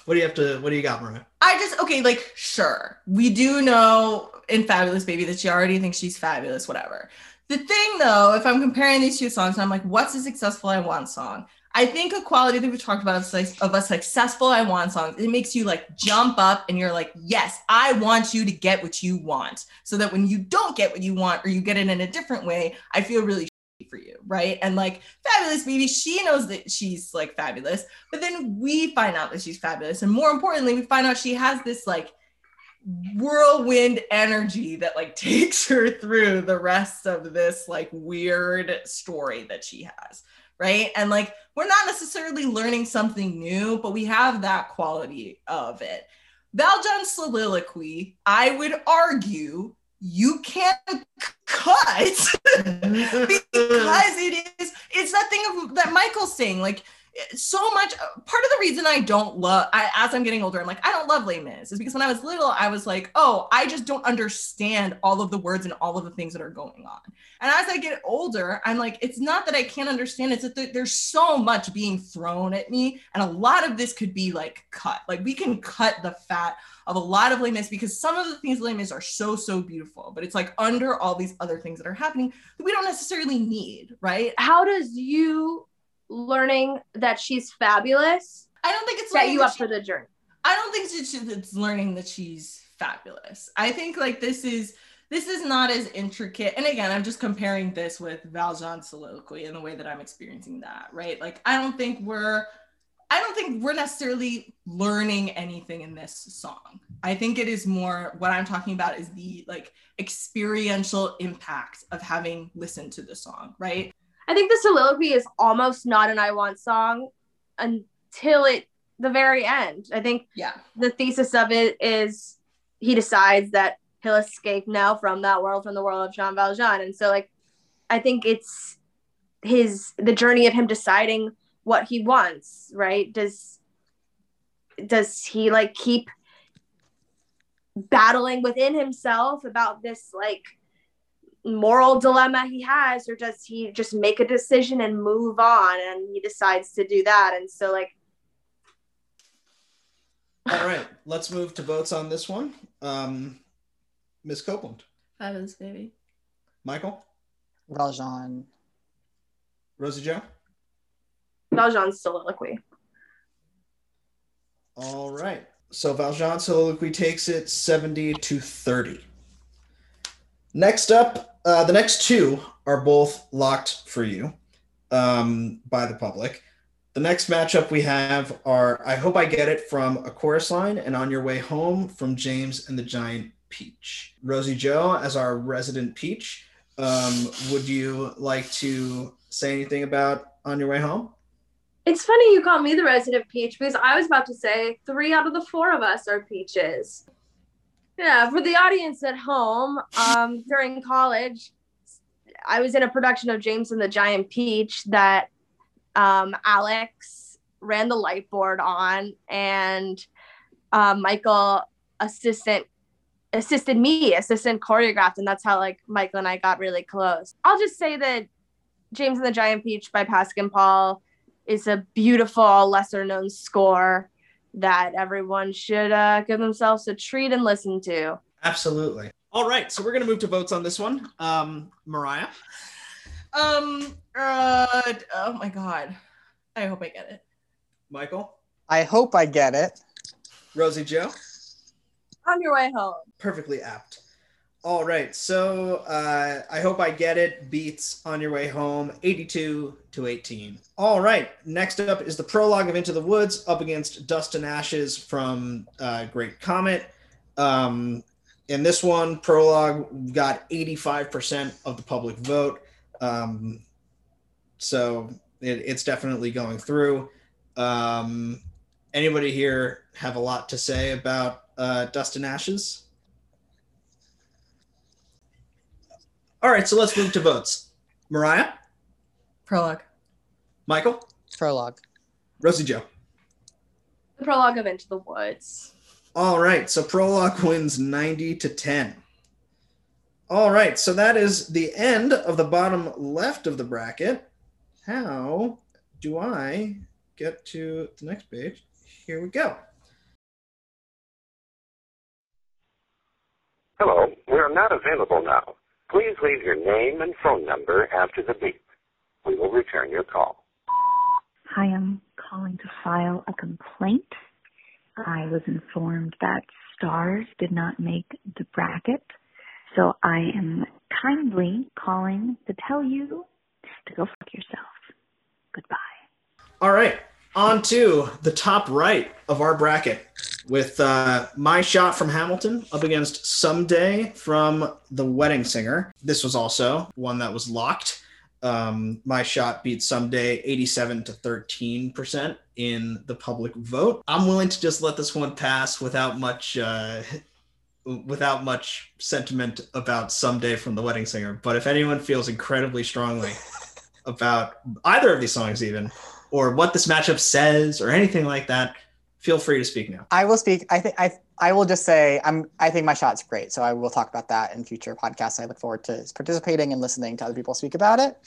What do you have to? What do you got, Mariah? I just okay, like sure. We do know in Fabulous Baby that she already thinks she's fabulous. Whatever. The thing, though, if I'm comparing these two songs, and I'm like, what's a successful I Want song? I think a quality that we talked about is like, of a successful I Want song, it makes you like jump up and you're like, yes, I want you to get what you want. So that when you don't get what you want or you get it in a different way, I feel really for you, right? And like Fabulous Baby, she knows that she's like fabulous, but then we find out that she's fabulous. And more importantly, we find out she has this like whirlwind energy that like takes her through the rest of this like weird story that she has, right? And like, we're not necessarily learning something new, but we have that quality of it. Valjean's soliloquy, I would argue, you can't cut because it is, it's that thing of, that Michael's saying, like, so much, part of the reason I don't love, I, as I'm getting older, I'm like, I don't love Les Mis, is because when I was little, I was like, oh, I just don't understand all of the words and all of the things that are going on. And as I get older, I'm like, it's not that I can't understand, it's that th- there's so much being thrown at me, and a lot of this could be like cut. Like, we can cut the fat of a lot of Les Mis, because some of the things Les Mis are so, so beautiful, but it's like under all these other things that are happening that we don't necessarily need, right? How does you... learning that she's fabulous, I don't think it's set you up she, for the journey. I don't think it's learning that she's fabulous. I think like this is this is not as intricate. And again, I'm just comparing this with Valjean's soliloquy and the way that I'm experiencing that, right? Like, I don't think we're I don't think we're necessarily learning anything in this song. I think it is more, what I'm talking about is the like experiential impact of having listened to the song, right? I think the soliloquy is almost not an I Want song until it, the very end. I think yeah. the thesis of it is he decides that he'll escape now from that world, from the world of Jean Valjean. And so like, I think it's his, the journey of him deciding what he wants, right? Does, does he like keep battling within himself about this like moral dilemma he has, or does he just make a decision and move on? And he decides to do that, and so like all right, let's move to votes on this one. um Miss Copeland. Fabulous Baby. Michael. Valjean. Rosie Jo. Valjean's soliloquy. All right, so Valjean's soliloquy takes it seventy to thirty. Next up, uh, the next two are both locked for you um, by the public. The next matchup we have are I Hope I Get It from A Chorus Line and On Your Way Home from James and the Giant Peach. Rosie Jo, as our resident peach, um, would you like to say anything about On Your Way Home? It's funny you call me the resident peach, because I was about to say three out of the four of us are peaches. Yeah, for the audience at home, um, during college, I was in a production of James and the Giant Peach that um, Alex ran the light board on, and uh, Michael assistant assisted me, assistant choreographed, and that's how like Michael and I got really close. I'll just say that James and the Giant Peach by Paskin Paul is a beautiful, lesser-known score that everyone should uh, give themselves a treat and listen to. Absolutely. All right, so we're going to move to votes on this one. Um, Mariah? Um, uh, oh my God. I Hope I Get It. Michael? I Hope I Get It. Rosie Jo? On Your Way Home. Perfectly apt. All right, so uh, I Hope I Get It beats On Your Way Home eighty-two to eighteen. All right, next up is the prologue of Into the Woods up against Dust and Ashes from uh, Great Comet. Um, in this one, prologue got eighty-five percent of the public vote. Um, so it, it's definitely going through. Um, anybody here have a lot to say about uh, Dust and Ashes? All right, so let's move to votes. Mariah? Prologue. Michael? Prologue. Rosie Jo? The prologue of Into the Woods. All right, so prologue wins ninety to ten. All right, so that is the end of the bottom left of the bracket. How do I get to the next page? Here we go. Hello, we are not available now. Please leave your name and phone number after the beep. We will return your call. Hi, I'm calling to file a complaint. I was informed that Stars did not make the bracket, so I am kindly calling to tell you to go fuck yourself. Goodbye. All right, on to the top right of our bracket. with uh, My Shot from Hamilton up against Someday from The Wedding Singer. This was also one that was locked. Um, My Shot beat Someday eighty-seven to thirteen percent in the public vote. I'm willing to just let this one pass without much uh, without much sentiment about Someday from The Wedding Singer. But if anyone feels incredibly strongly about either of these songs even, or what this matchup says or anything like that, feel free to speak now. I will speak. I think I I will just say I'm I think My Shot's great. So I will talk about that in future podcasts. I look forward to participating and listening to other people speak about it.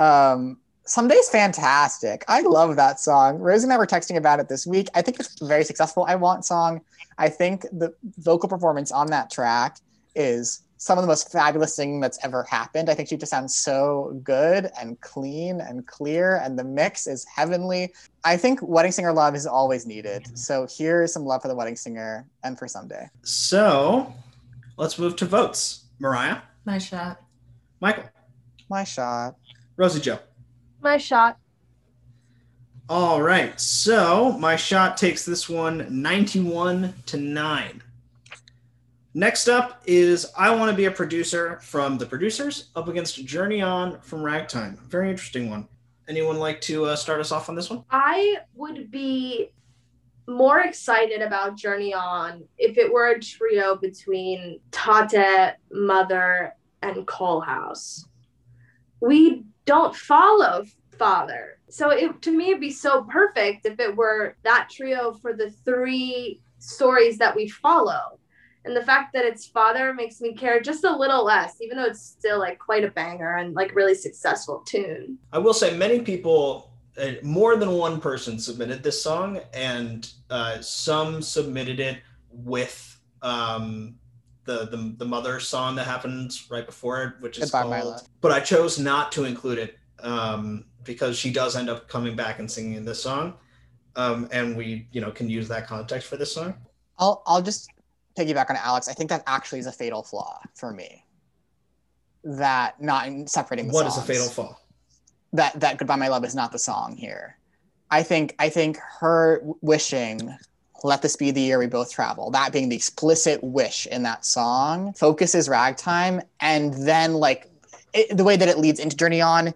Um, Someday's fantastic. I love that song. Rose and I were texting about it this week. I think it's a very successful I Want song. I think the vocal performance on that track is some of the most fabulous singing that's ever happened. I think she just sounds so good and clean and clear, and the mix is heavenly. I think Wedding Singer love is always needed. So here is some love for The Wedding Singer and for Someday. So let's move to votes. Mariah? My Shot. Michael? My Shot. Rosie Jo? My Shot. All right. So My Shot takes this one ninety-one to nine. Next up is I Want to Be a Producer from The Producers up against Journey On from Ragtime. Very interesting one. Anyone like to uh, start us off on this one? I would be more excited about Journey On if it were a trio between Tate, Mother, and Colehouse. We don't follow Father. So it, to me, it'd be so perfect if it were that trio for the three stories that we follow. And the fact that it's Father makes me care just a little less, even though it's still like quite a banger and like really successful tune. I will say many people, uh, more than one person submitted this song, and uh, some submitted it with um, the, the the Mother song that happens right before it, which is Goodbye, called, but I chose not to include it um, because she does end up coming back and singing this song. Um, and we, you know, can use that context for this song. I'll I'll just piggyback on Alex, I think that actually is a fatal flaw for me. That not in separating the songs. What is a fatal flaw? That that Goodbye My Love is not the song here. I think I think her wishing, let this be the year we both travel, that being the explicit wish in that song, focuses Ragtime, and then like it, the way that it leads into Journey On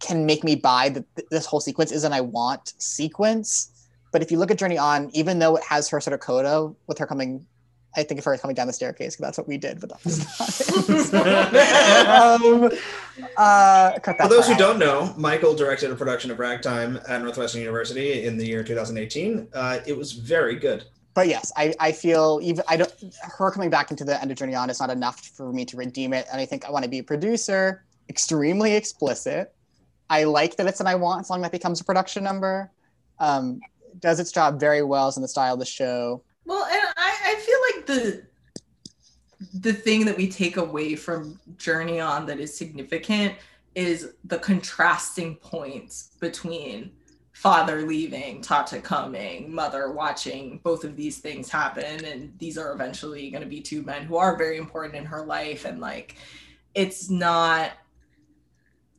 can make me buy that this whole sequence is an I Want sequence. But if you look at Journey On, even though it has her sort of coda with her coming. I think of her coming down the staircase because that's what we did, but that was not it. um, uh, cut that For those who out. Don't know, Michael directed a production of Ragtime at Northwestern University in the year twenty eighteen. Uh, it was very good. But yes, I, I feel even I don't. Her coming back into the end of Journey On is not enough for me to redeem it, and I think I Want to Be a Producer. Extremely explicit. I like that it's an I Want song that becomes a production number. Um, does its job very well, is in the style of the show. Well, and I, I feel like the the thing that we take away from Journey On that is significant is the contrasting points between Father leaving, Tata coming, Mother watching both of these things happen. And these are eventually going to be two men who are very important in her life. And like, it's not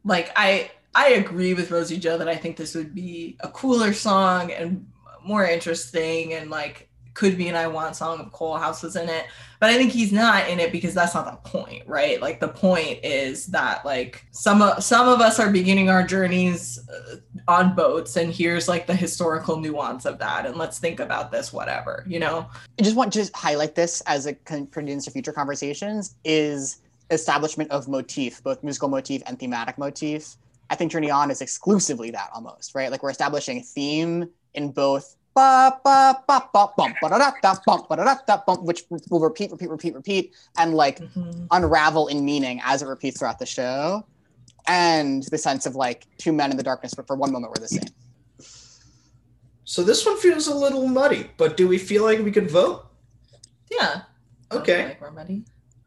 like I, I agree with Rosie Jo that I think this would be a cooler song and more interesting and like, could be an I Want song if Colehouse was in it, but I think he's not in it because that's not the point, right? Like the point is that like some of, some of us are beginning our journeys uh, on boats, and here's like the historical nuance of that, and let's think about this, whatever, you know? I just want to just highlight this as a contribution to future conversations is establishment of motif, both musical motif and thematic motif. I think Journey On is exclusively that almost, right? Like we're establishing theme in both Ba, ba, ba, ba, bum, ba, da, da, da, bum, ba, da, da, da, bum, which will repeat, repeat, repeat, repeat, and like mm-hmm. unravel in meaning as it repeats throughout the show. And the sense of like two men in the darkness, but for one moment we're the same. So this one feels a little muddy, but do we feel like we could vote? Yeah. Okay. Like we're muddy.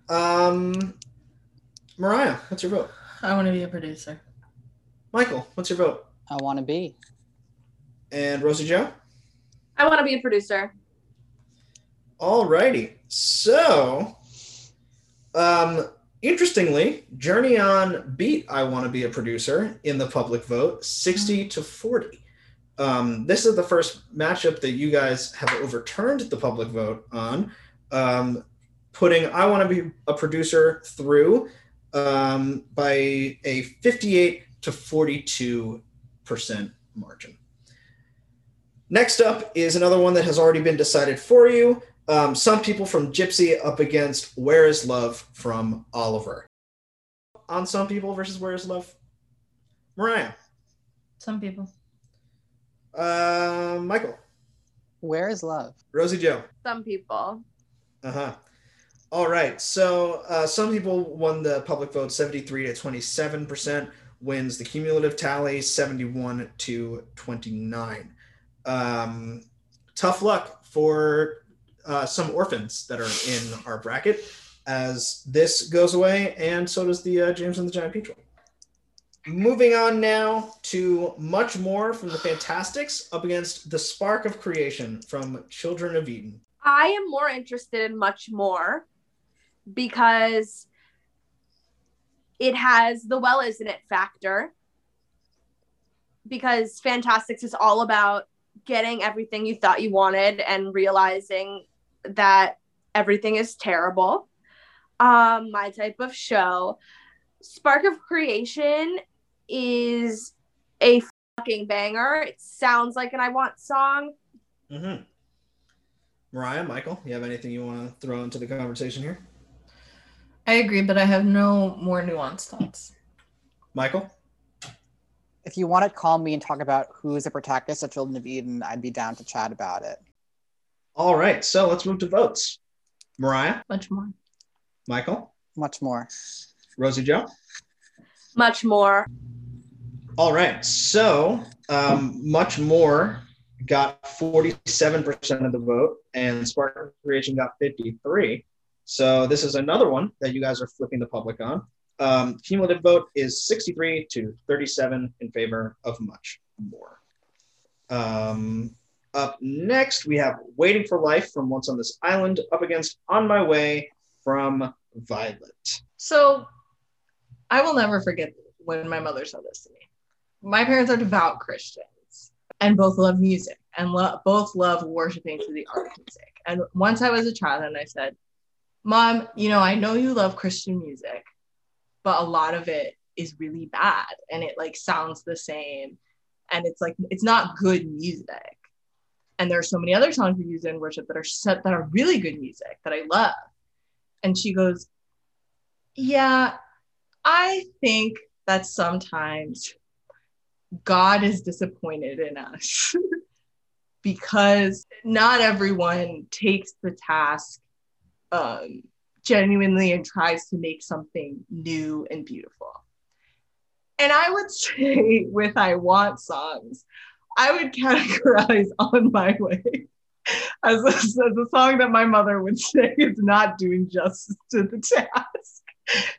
Um, Mariah, what's your vote? I Want to Be a Producer. Michael, what's your vote? I Want to Be. And Rosie Jo? I Want to Be a Producer. Alrighty. So, um, interestingly, Journey On beat I Want to Be a Producer in the public vote, sixty to forty. Um, this is the first matchup that you guys have overturned the public vote on, um, putting I Want to Be a Producer through um, by a fifty-eight to forty-two percent margin. Next up is another one that has already been decided for you. Um, Some People from Gypsy up against Where is Love from Oliver. On Some People versus Where is Love? Mariah. Some People. Uh, Michael. Where is Love? Rosie Jo. Some People. Uh-huh. All right. So uh, Some People won the public vote seventy-three to twenty-seven percent, wins the cumulative tally seventy-one to twenty-nine. Um, tough luck for uh, some orphans that are in our bracket, as this goes away, and so does the uh, James and the Giant Peach one. Moving on now to Much More from The Fantasticks up against The Spark of Creation from Children of Eden. I am more interested in Much More because it has the well isn't it factor, because Fantasticks is all about getting everything you thought you wanted and realizing that everything is terrible. Um, my type of show. Spark of Creation is a fucking banger. It sounds like an I Want song. Mm-hmm. Mariah, Michael, you have anything you want to throw into the conversation here? I agree, but I have no more nuanced thoughts. Michael? If you want to call me and talk about who's the protagonist of Children of Eden, I'd be down to chat about it. All right, so let's move to votes. Mariah? Much More. Michael? Much More. Rosie Jo? Much More. All right. So um, Much More got forty-seven percent of the vote and Spark of Creation got fifty-three. So this is another one that you guys are flipping the public on. Um, cumulative vote is sixty-three to thirty-seven in favor of Much More. Um, up next, we have Waiting for Life from Once on This Island up against On My Way from Violet. So I will never forget when my mother said this to me. My parents are devout Christians and both love music and lo- both love worshiping to the art of music. And once I was a child and I said, Mom, you know, I know you love Christian music, but a lot of it is really bad and it like sounds the same and it's like, it's not good music. And there are so many other songs we use in worship that are set, that are really good music that I love. And she goes, yeah, I think that sometimes God is disappointed in us because not everyone takes the task um, genuinely and tries to make something new and beautiful. And I would say with I Want songs, I would categorize On My Way as a, as a song that my mother would say is not doing justice to the task.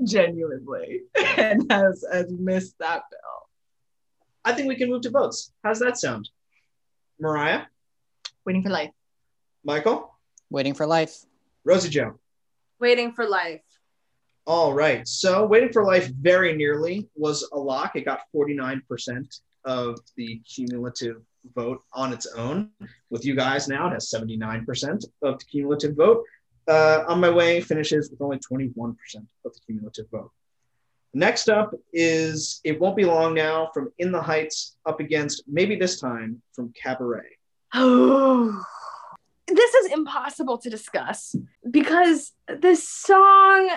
Genuinely, and has, has missed that bill. I think we can move to votes. How's that sound? Mariah? Waiting for Life. Michael? Waiting for Life. Rosie Jo? Waiting for Life. All right, so Waiting for Life very nearly was a lock. It got forty-nine percent of the cumulative vote on its own. With you guys now, it has seventy-nine percent of the cumulative vote. Uh, On My Way finishes with only twenty-one percent of the cumulative vote. Next up is It Won't Be Long Now from In the Heights up against Maybe This Time from Cabaret. Oh, this is impossible to discuss because this song,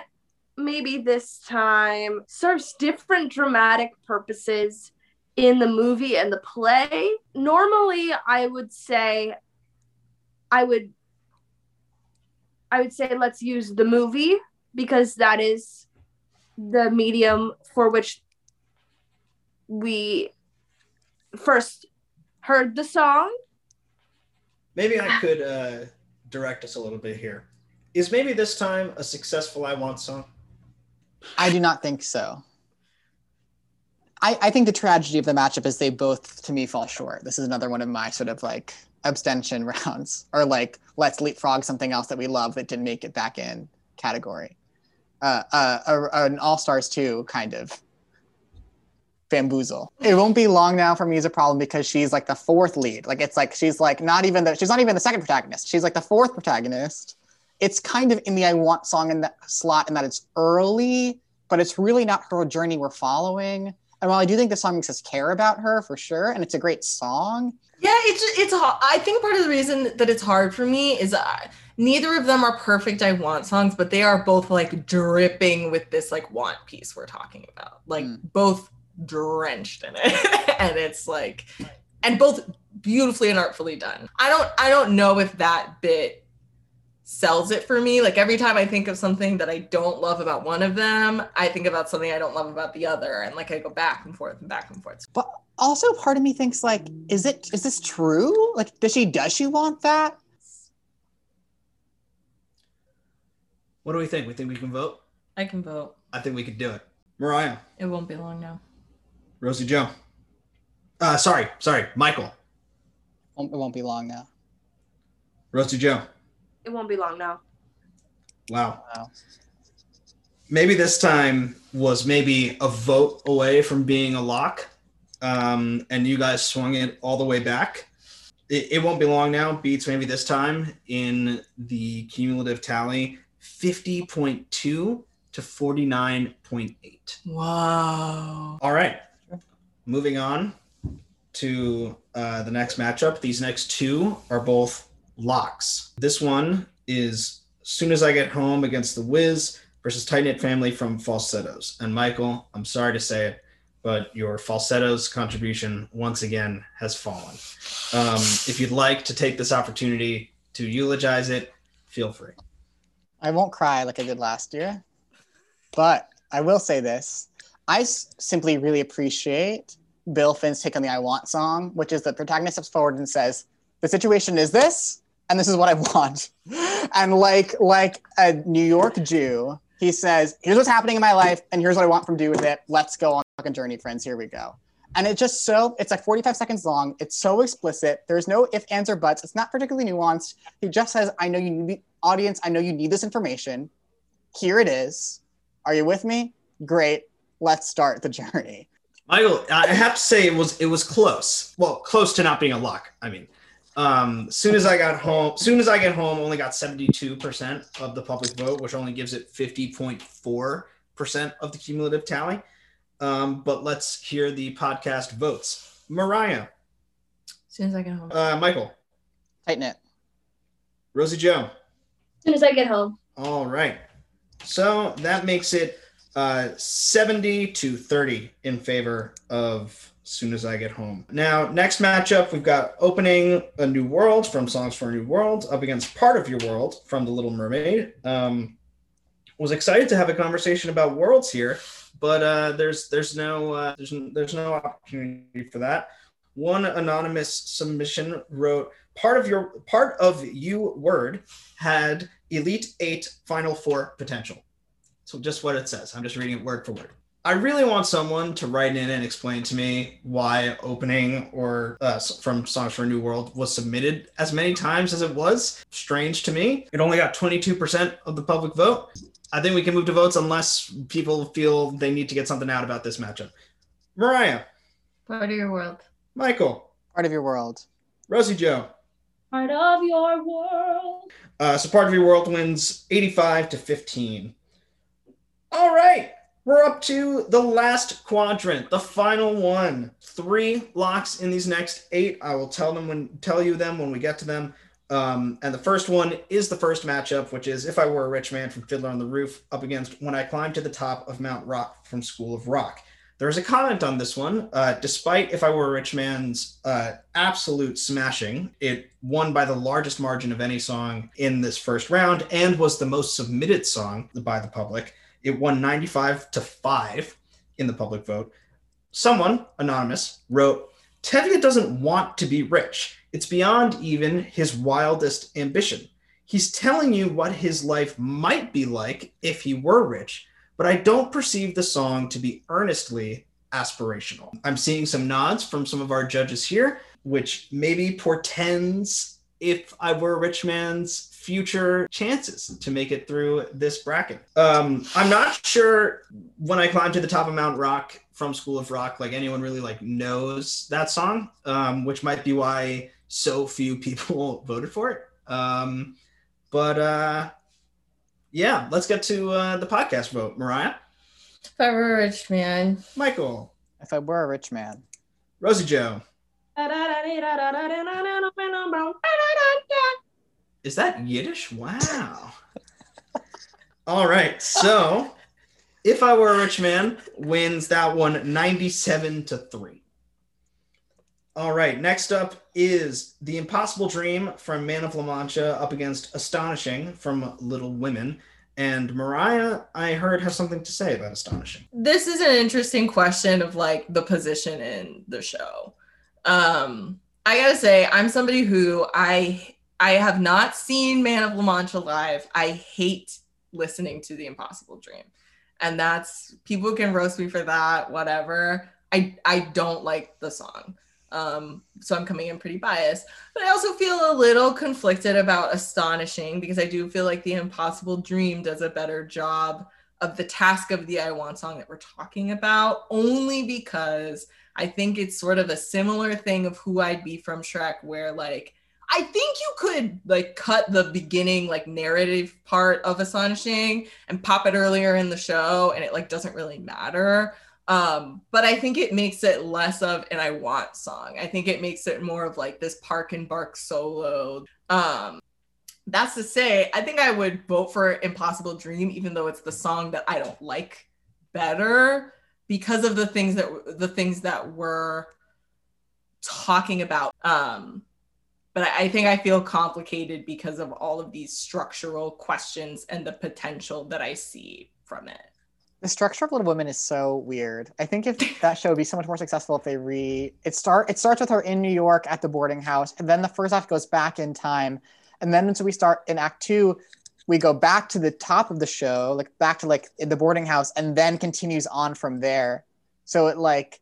Maybe This Time, serves different dramatic purposes in the movie and the play. Normally, I would say I would I would say let's use the movie because that is the medium for which we first heard the song. Maybe I could uh, direct us a little bit here. Is Maybe This Time a successful I Want song? I do not think so. I, I think the tragedy of the matchup is they both, to me, fall short. This is another one of my sort of like abstention rounds, or like let's leapfrog something else that we love that didn't make it back in category. Uh, uh, uh, an All Stars two kind of bamboozle. It won't be long now for me is a problem because she's like the fourth lead. Like it's like she's like not even the she's not even the second protagonist. She's like the fourth protagonist. It's kind of in the I want song in that slot in that it's early, but it's really not her journey we're following. And while I do think the song makes us care about her for sure, and it's a great song. Yeah, it's it's. I think part of the reason that it's hard for me is uh, neither of them are perfect I want songs, but they are both like dripping with this like want piece we're talking about. Like mm. both drenched in it, and it's like, and both beautifully and artfully done. I don't I don't know if that bit sells it for me. Like every time I think of something that I don't love about one of them, I think about something I don't love about the other. And like I go back and forth and back and forth. But also part of me thinks like, is it, is this true? Like, does she, does she want that? What do we think? We think we can vote? I can vote. I think we could do it. Mariah. It won't be long now. Rosie Jo. Uh, sorry, sorry, Michael. It won't be long now. Rosie Jo. It won't be long now. Wow. wow. Maybe this time was maybe a vote away from being a lock, um, and you guys swung it all the way back. It, it won't be long now beats maybe this time in the cumulative tally, fifty point two to forty-nine point eight. Wow. All right. Moving on to uh, the next matchup. These next two are both locks. This one is Soon As I Get Home against The Wiz versus Tight Knit Family from Falsettos. And Michael, I'm sorry to say it, but your Falsettos contribution once again has fallen. Um, if you'd like to take this opportunity to eulogize it, feel free. I won't cry like I did last year, but I will say this. I s- simply really appreciate Bill Finn's take on the I Want song, which is the protagonist steps forward and says, the situation is this, and this is what I want. And like like a New York Jew, he says, here's what's happening in my life, and here's what I want from do with it. Let's go on a fucking journey, friends. Here we go. And it's just so, it's like forty-five seconds long. It's so explicit. There's no ifs, ands, or buts. It's not particularly nuanced. He just says, I know you need the audience. I know you need this information. Here it is. Are you with me? Great. Let's start the journey. Michael, I have to say it was it was close. Well, close to not being a lock, I mean. Um, soon as I got home, soon as I get home, only got seventy-two percent of the public vote, which only gives it fifty point four percent of the cumulative tally. Um, but let's hear the podcast votes. Mariah. Soon as I get home. Uh, Michael. Tighten it. Rosie Jo. Soon as I get home. All right. So that makes it uh, seventy to thirty in favor of Soon As I Get Home. Now, next matchup, we've got Opening a New World from Songs for a New World up against Part of Your World from The Little Mermaid. Um, was excited to have a conversation about worlds here, but uh, there's there's no uh, there's there's no opportunity for that. One anonymous submission wrote, "Part of your part of you word had Elite Eight Final Four potential." So just what it says. I'm just reading it word for word. I really want someone to write in and explain to me why Opening or uh, from Songs for a New World was submitted as many times as it was. Strange to me. It only got twenty-two percent of the public vote. I think we can move to votes unless people feel they need to get something out about this matchup. Mariah. Part of Your World. Michael. Part of Your World. Rosie Jo. Part of Your World. Uh, so Part of Your World wins eighty-five to fifteen. All right. We're up to the last quadrant, the final one. Three locks in these next eight. I will tell them when tell you them when we get to them. Um, and the first one is the first matchup, which is If I Were a Rich Man from Fiddler on the Roof up against When I Climbed to the Top of Mount Rock from School of Rock. There was a comment on this one. Uh, despite If I Were a Rich Man's uh, absolute smashing, it won by the largest margin of any song in this first round and was the most submitted song by the public. It won ninety-five to five in the public vote. Someone, anonymous, wrote, Tevye doesn't want to be rich. It's beyond even his wildest ambition. He's telling you what his life might be like if he were rich, but I don't perceive the song to be earnestly aspirational. I'm seeing some nods from some of our judges here, which maybe portends if I were a rich man's future chances to make it through this bracket. Um, I'm not sure when I climbed to the top of Mount Rock from School of Rock, like anyone really like knows that song, um, which might be why so few people voted for it. Um, but uh, yeah, let's get to uh, the podcast vote. Mariah? If I were a rich man. Michael? If I were a rich man. Rosie Jo? Is that Yiddish? Wow. All right. So, If I Were a Rich Man wins that one ninety-seven to three. All right. Next up is The Impossible Dream from Man of La Mancha up against Astonishing from Little Women. And Mariah, I heard, has something to say about Astonishing. This is an interesting question of like the position in the show. Um, I gotta say, I'm somebody who I I have not seen Man of La Mancha live. I hate listening to The Impossible Dream, and that's, people can roast me for that, whatever. I I don't like the song, um, so I'm coming in pretty biased. But I also feel a little conflicted about Astonishing because I do feel like The Impossible Dream does a better job of the task of the I Want song that we're talking about, only because I think it's sort of a similar thing of Who I'd Be from Shrek, where like, I think you could like cut the beginning like narrative part of Astonishing and pop it earlier in the show and it like doesn't really matter. Um, but I think it makes it less of an I Want song. I think it makes it more of like this Park and Bark solo. Um, that's to say, I think I would vote for Impossible Dream, even though it's the song that I don't like better, because of the things that the things that we're talking about. Um, but I, I think I feel complicated because of all of these structural questions and the potential that I see from it. The structure of Little Women is so weird. I think if that show would be so much more successful if they re it start it starts with her in New York at the boarding house, and then the first act goes back in time, and then once we start in act two, we go back to the top of the show, like back to like in the boarding house, and then continues on from there. So it like,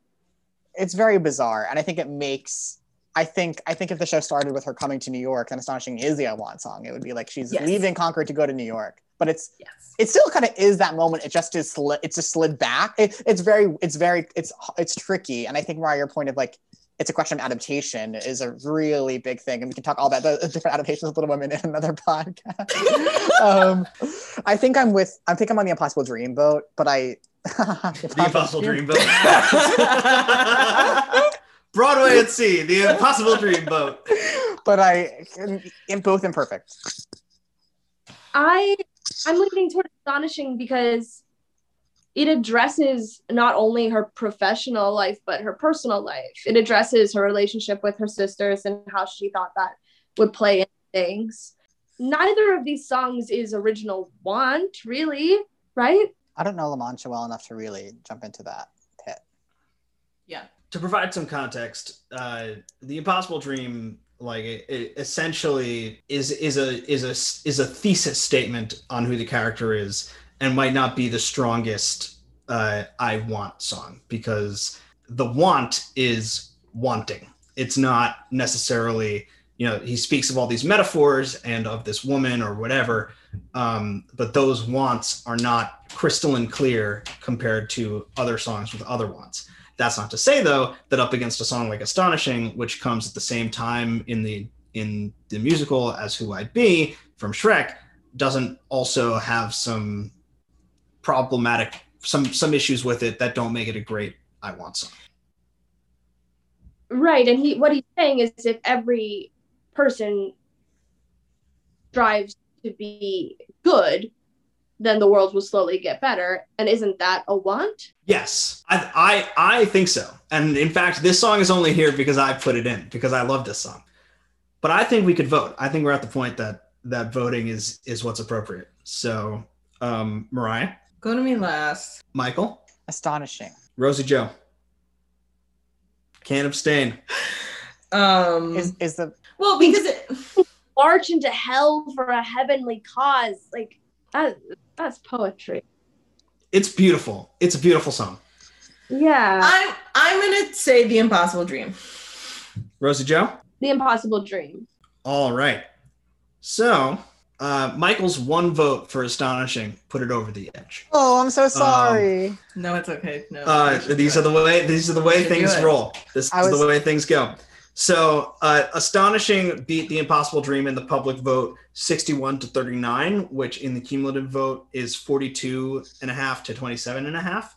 it's very bizarre. And I think it makes, I think, I think if the show started with her coming to New York, then Astonishing is the I Want song. It would be like, she's yes. leaving Concord to go to New York, but it's, yes. it still kind of is that moment. It just is, sli- it's just slid back. It, it's very, it's very, it's, it's tricky. And I think Mariah, your point of like, it's a question of adaptation is a really big thing. And we can talk all about the different adaptations of Little Women in another podcast. um, I think I'm with, I think I'm on the Impossible Dream boat, but I... the Impossible Dream boat. Broadway at sea, the Impossible Dream boat. But I, in both imperfect. I, I'm leaning toward Astonishing because it addresses not only her professional life, but her personal life. It addresses her relationship with her sisters and how she thought that would play in things. Neither of these songs is original Want, really, right? I don't know La Mancha well enough to really jump into that pit. Yeah. To provide some context, uh, The Impossible Dream, like it, it essentially is is a is a is a thesis statement on who the character is, and might not be the strongest uh, I Want song, because the want is wanting. It's not necessarily, you know, he speaks of all these metaphors and of this woman or whatever, um, but those wants are not crystalline clear compared to other songs with other wants. That's not to say, though, that up against a song like Astonishing, which comes at the same time in the in the musical as Who I'd Be from Shrek, doesn't also have some problematic, some some issues with it that don't make it a great I Want song. Right, and he what he's saying is if every person strives to be good, then the world will slowly get better. And isn't that a want? Yes, I I, I think so. And in fact, this song is only here because I put it in, because I love this song. But I think we could vote. I think we're at the point that that voting is is what's appropriate. So, um, Mariah? Go to me last. Michael? Astonishing. Rosie Jo? Can't abstain. Um, is, is the well because it march into hell for a heavenly cause, like that that's poetry. It's beautiful. It's a beautiful song. Yeah. I'm I'm gonna say The Impossible Dream. Rosie Jo? The Impossible Dream. All right. So uh, Michael's one vote for astonishing put it over the edge. Oh, I'm so sorry. Um, no, it's okay. No. Uh, these are the way. These are the way things roll. This was... is the way things go. So uh, astonishing beat The Impossible Dream in the public vote sixty-one to thirty-nine, which in the cumulative vote is forty-two and a half to twenty-seven and a half.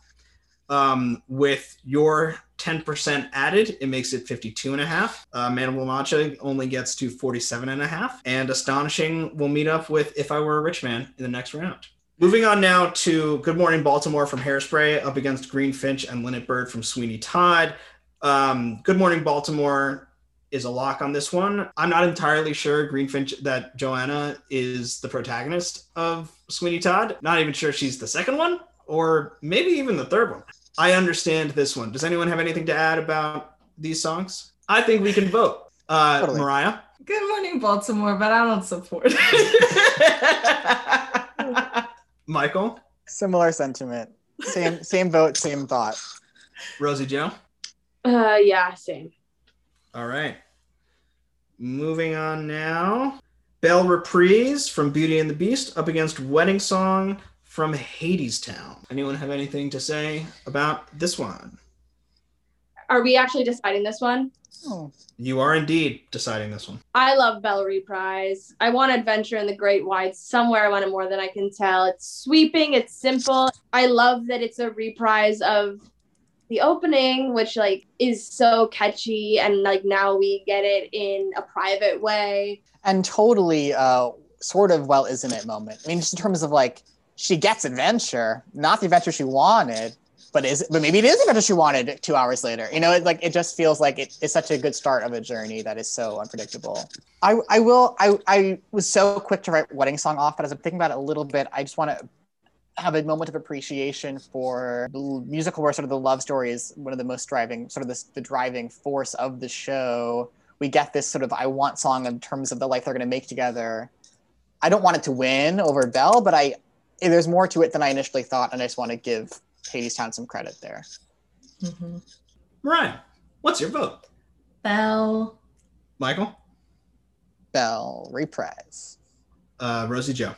Um, with your ten percent added, it makes it fifty-two and a half. Uh, Man of La Mancha only gets to forty-seven and a half. And Astonishing will meet up with If I Were a Rich Man in the next round. Moving on now to Good Morning Baltimore from Hairspray up against Greenfinch and Linnet Bird from Sweeney Todd. Um, Good Morning Baltimore is a lock on this one. I'm not entirely sure Greenfinch that Joanna is the protagonist of Sweeney Todd. Not even sure she's the second one or maybe even the third one. I understand this one. Does anyone have anything to add about these songs? I think we can vote. Uh, totally. Mariah? Good Morning Baltimore, but I don't support it. Michael? Similar sentiment. Same same vote, same thought. Rosie Jo? Uh, yeah, same. All right. Moving on now. Belle Reprise from Beauty and the Beast up against Wedding Song from Hadestown. Anyone have anything to say about this one? Are we actually deciding this one? Oh. You are indeed deciding this one. I love Belle Reprise. I want adventure in the great wide somewhere. I want it more than I can tell. It's sweeping. It's simple. I love that it's a reprise of the opening, which like is so catchy, and like now we get it in a private way and totally uh sort of well isn't it moment. I mean, just in terms of like she gets adventure, not the adventure she wanted, but is but maybe it is the adventure she wanted two hours later, you know. It like it just feels like it is such a good start of a journey that is so unpredictable. I I will I I was so quick to write Wedding Song off, but as I'm thinking about it a little bit, I just want to have a moment of appreciation for musical where sort of the love story is one of the most driving, sort of this, the driving force of the show. We get this sort of I want song in terms of the life they're going to make together. I don't want it to win over Belle, but I there's more to it than I initially thought, and I just want to give Hadestown some credit there. Mm-hmm. Mariah, what's your vote? Belle. Michael? Belle Reprise. Uh, Rosie Jo?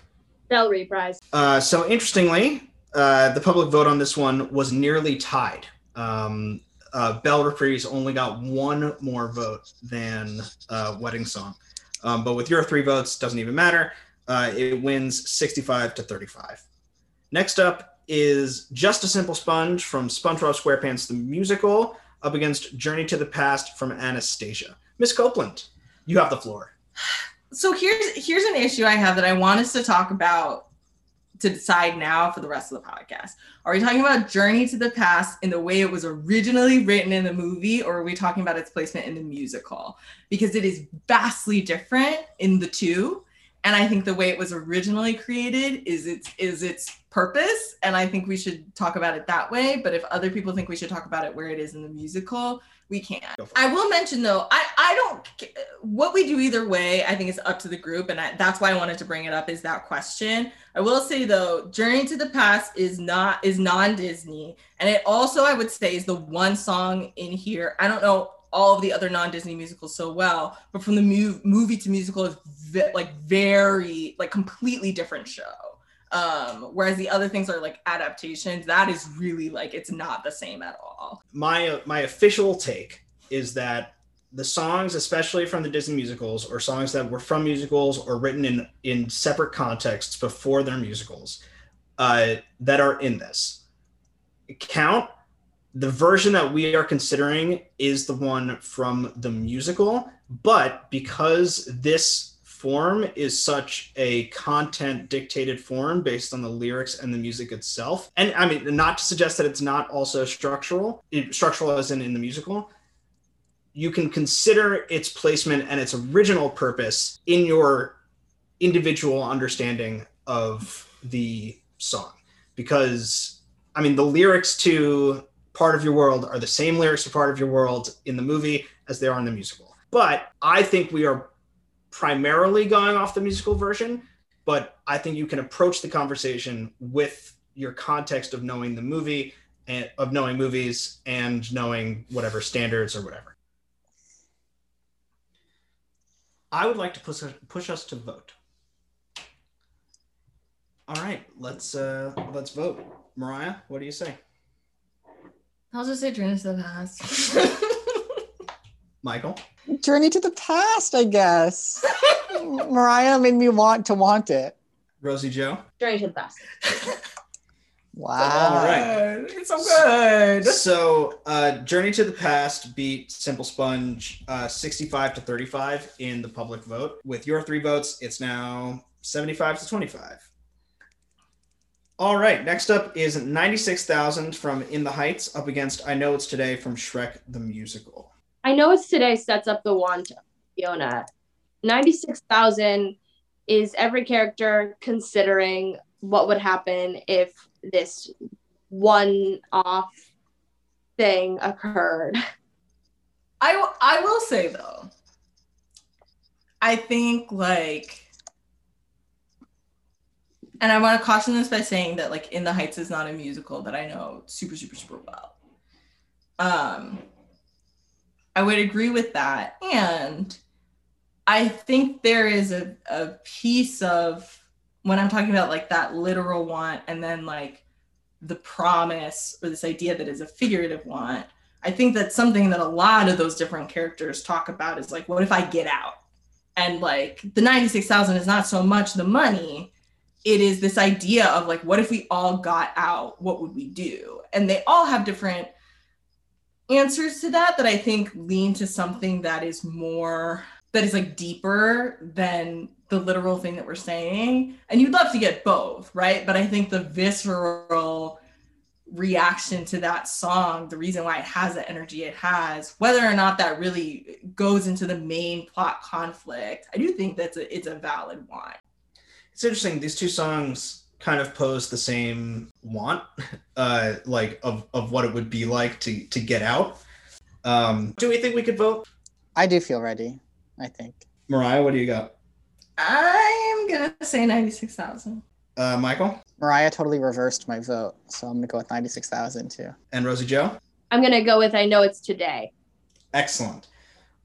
Belle Reprise. Uh, so interestingly, uh, the public vote on this one was nearly tied. Um, uh, Belle Reprise only got one more vote than uh, Wedding Song. Um, but with your three votes, doesn't even matter. Uh, it wins sixty-five to thirty-five. Next up is Just a Simple Sponge from SpongeBob SquarePants the Musical up against Journey to the Past from Anastasia. Miss Copeland, you have the floor. So here's here's an issue I have that I want us to talk about to decide now for the rest of the podcast. Are we talking about Journey to the Past in the way it was originally written in the movie, or are we talking about its placement in the musical? Because it is vastly different in the two. And I think the way it was originally created is its is its purpose. And I think we should talk about it that way. But if other people think we should talk about it where it is in the musical, we can. I will mention though, I, I don't, what we do either way, I think it's up to the group. And I, that's why I wanted to bring it up is that question. I will say though, Journey to the Past is not, is non-Disney. And it also, I would say, is the one song in here. I don't know all of the other non-Disney musicals so well, but from the mov- movie to musical is vi- like very, like completely different show. Um, whereas the other things are like adaptations, that is really like, it's not the same at all. My, my official take is that the songs, especially from the Disney musicals or songs that were from musicals or written in, in separate contexts before their musicals, uh, that are in this count, the version that we are considering is the one from the musical, but because this form is such a content dictated form based on the lyrics and the music itself, and I mean, not to suggest that it's not also structural, structural as in in the musical, you can consider its placement and its original purpose in your individual understanding of the song. Because, I mean, the lyrics to Part of Your World are the same lyrics to Part of Your World in the movie as they are in the musical. But I think we are primarily going off the musical version, but I think you can approach the conversation with your context of knowing the movie and of knowing movies and knowing whatever standards or whatever. I would like to push push us to vote. All right, let's uh, let's vote. Mariah, what do you say? I'll just say Journey to the Past. Michael? Journey to the Past, I guess. Mariah made me want to want it. Rosie Jo? Journey to the Past. Wow. All right. It's so good. So uh, Journey to the Past beat Simple Sponge uh, sixty-five to thirty-five in the public vote. With your three votes, it's now seventy-five to twenty-five. All right. Next up is ninety-six thousand from In the Heights up against I Know It's Today from Shrek the Musical. I Know It's Today sets up the want of Fiona. ninety-six thousand is every character considering what would happen if this one-off thing occurred. I, w- I will say, though, I think, like, and I want to caution this by saying that, like, In the Heights is not a musical that I know super, super, super well. Um, I would agree with that. And I think there is a, a piece of, when I'm talking about like that literal want and then like the promise or this idea that is a figurative want, I think that's something that a lot of those different characters talk about is like, what if I get out? And like the ninety-six thousand is not so much the money, it is this idea of like, what if we all got out? What would we do? And they all have different answers to that that I think lean to something that is more, that is like deeper than the literal thing that we're saying. And you'd love to get both, right? But I think the visceral reaction to that song, the reason why it has the energy it has, whether or not that really goes into the main plot conflict, I do think that's a, it's a valid want. It's interesting. These two songs kind of pose the same want, uh, like of, of what it would be like to, to get out. Um, do we think we could vote? I do feel ready, I think. Mariah, what do you got? I'm gonna say ninety-six thousand. Uh, Michael? Mariah totally reversed my vote, so I'm gonna go with ninety-six thousand too. And Rosie Jo? I'm gonna go with I Know It's Today. Excellent.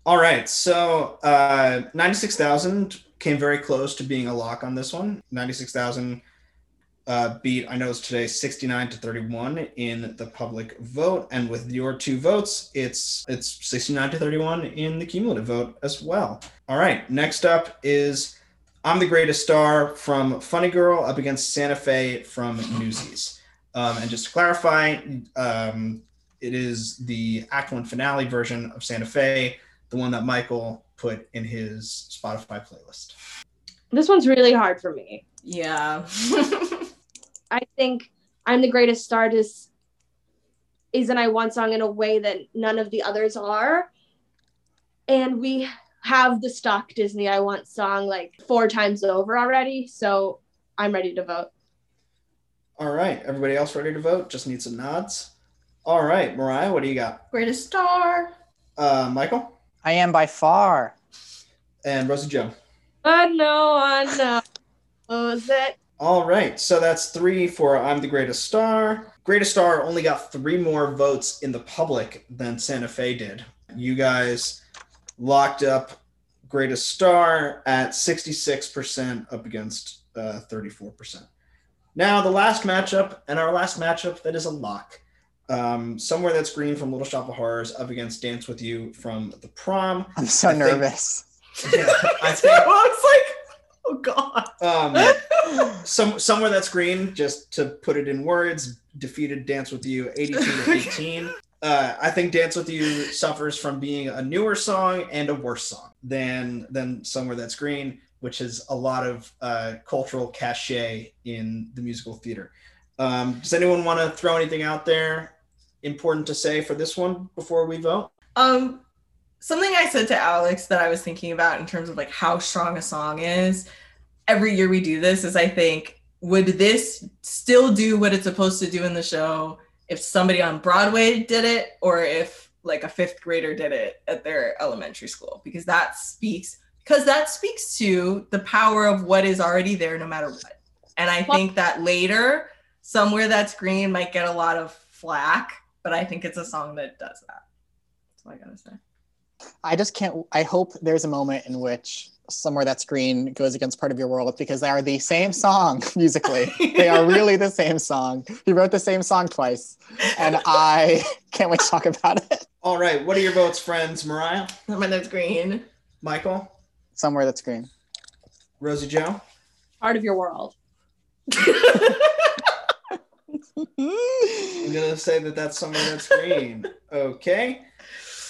All right, so uh, ninety-six thousand came very close to being a lock on this one. ninety-six thousand uh, beat I Know It's Today sixty-nine to thirty-one in the public vote, and with your two votes, it's it's sixty-nine to thirty-one in the cumulative vote as well. All right, next up is I'm the Greatest Star from Funny Girl up against Santa Fe from Newsies. Um, and just to clarify, um, it is the Act One finale version of Santa Fe, the one that Michael put in his Spotify playlist. This one's really hard for me. Yeah. I think I'm the Greatest Star is, is an I Want song in a way that none of the others are. And we have the stock Disney I Want song like four times over already, so I'm ready to vote. All right, everybody else ready to vote? Just need some nods. All right, Mariah, what do you got? Greatest Star. Uh, Michael? I Am By Far. And Rosie Jo? I know, I know. What was it? All right, so that's three for I'm the Greatest Star. Greatest Star only got three more votes in the public than Santa Fe did. You guys locked up Greatest Star at sixty-six percent up against uh, thirty-four percent. Now the last matchup, and our last matchup that is a lock. Um, Somewhere That's Green from Little Shop of Horrors up against Dance With You from The Prom. I'm so I nervous. Think, yeah, I think, well, I was like, oh God. Um, some, Somewhere That's Green, just to put it in words, defeated Dance With You eighty-two to eighteen. Uh, I think Dance With You suffers from being a newer song and a worse song than than Somewhere That's Green, which is a lot of uh, cultural cachet in the musical theater. Um, does anyone want to throw anything out there important to say for this one before we vote? Um, something I said to Alex that I was thinking about in terms of like how strong a song is, every year we do this, is I think, would this still do what it's supposed to do in the show if somebody on Broadway did it, or if like a fifth grader did it at their elementary school, because that speaks, because that speaks to the power of what is already there no matter what. And I think that later, Somewhere That's Green might get a lot of flack, but I think it's a song that does that. That's all I gotta say. I just can't, I hope there's a moment in which somewhere that screen goes against part of your world, because they are the same song musically. They are really the same song. He wrote the same song twice, and I can't wait to talk about it. All right. What are your votes, friends? Mariah? Somewhere That's Green. Michael? Somewhere That's Green. Rosie Jo? Part of Your World. I'm going to say that that's Somewhere That's Green. Okay.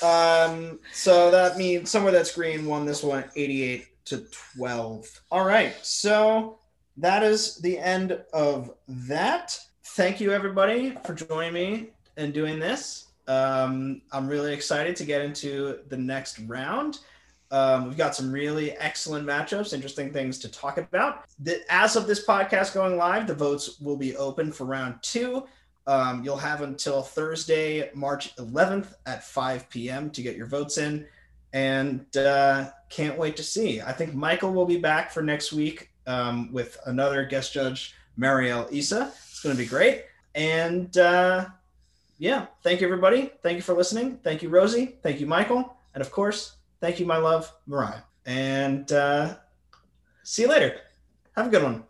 Um, so that means Somewhere That's Green won this one eighty-eight to twelve. All right. So that is the end of that. Thank you, everybody, for joining me and doing this. Um, I'm really excited to get into the next round. Um, we've got some really excellent matchups, interesting things to talk about. The, as of this podcast going live, the votes will be open for round two. Um, you'll have until Thursday, March eleventh at five p.m. to get your votes in. And uh, can't wait to see. I think Michael will be back for next week um, with another guest judge, Marielle Issa. It's going to be great. And uh, yeah, thank you, everybody. Thank you for listening. Thank you, Rosie. Thank you, Michael. And of course, thank you, my love, Mariah. And uh, see you later. Have a good one.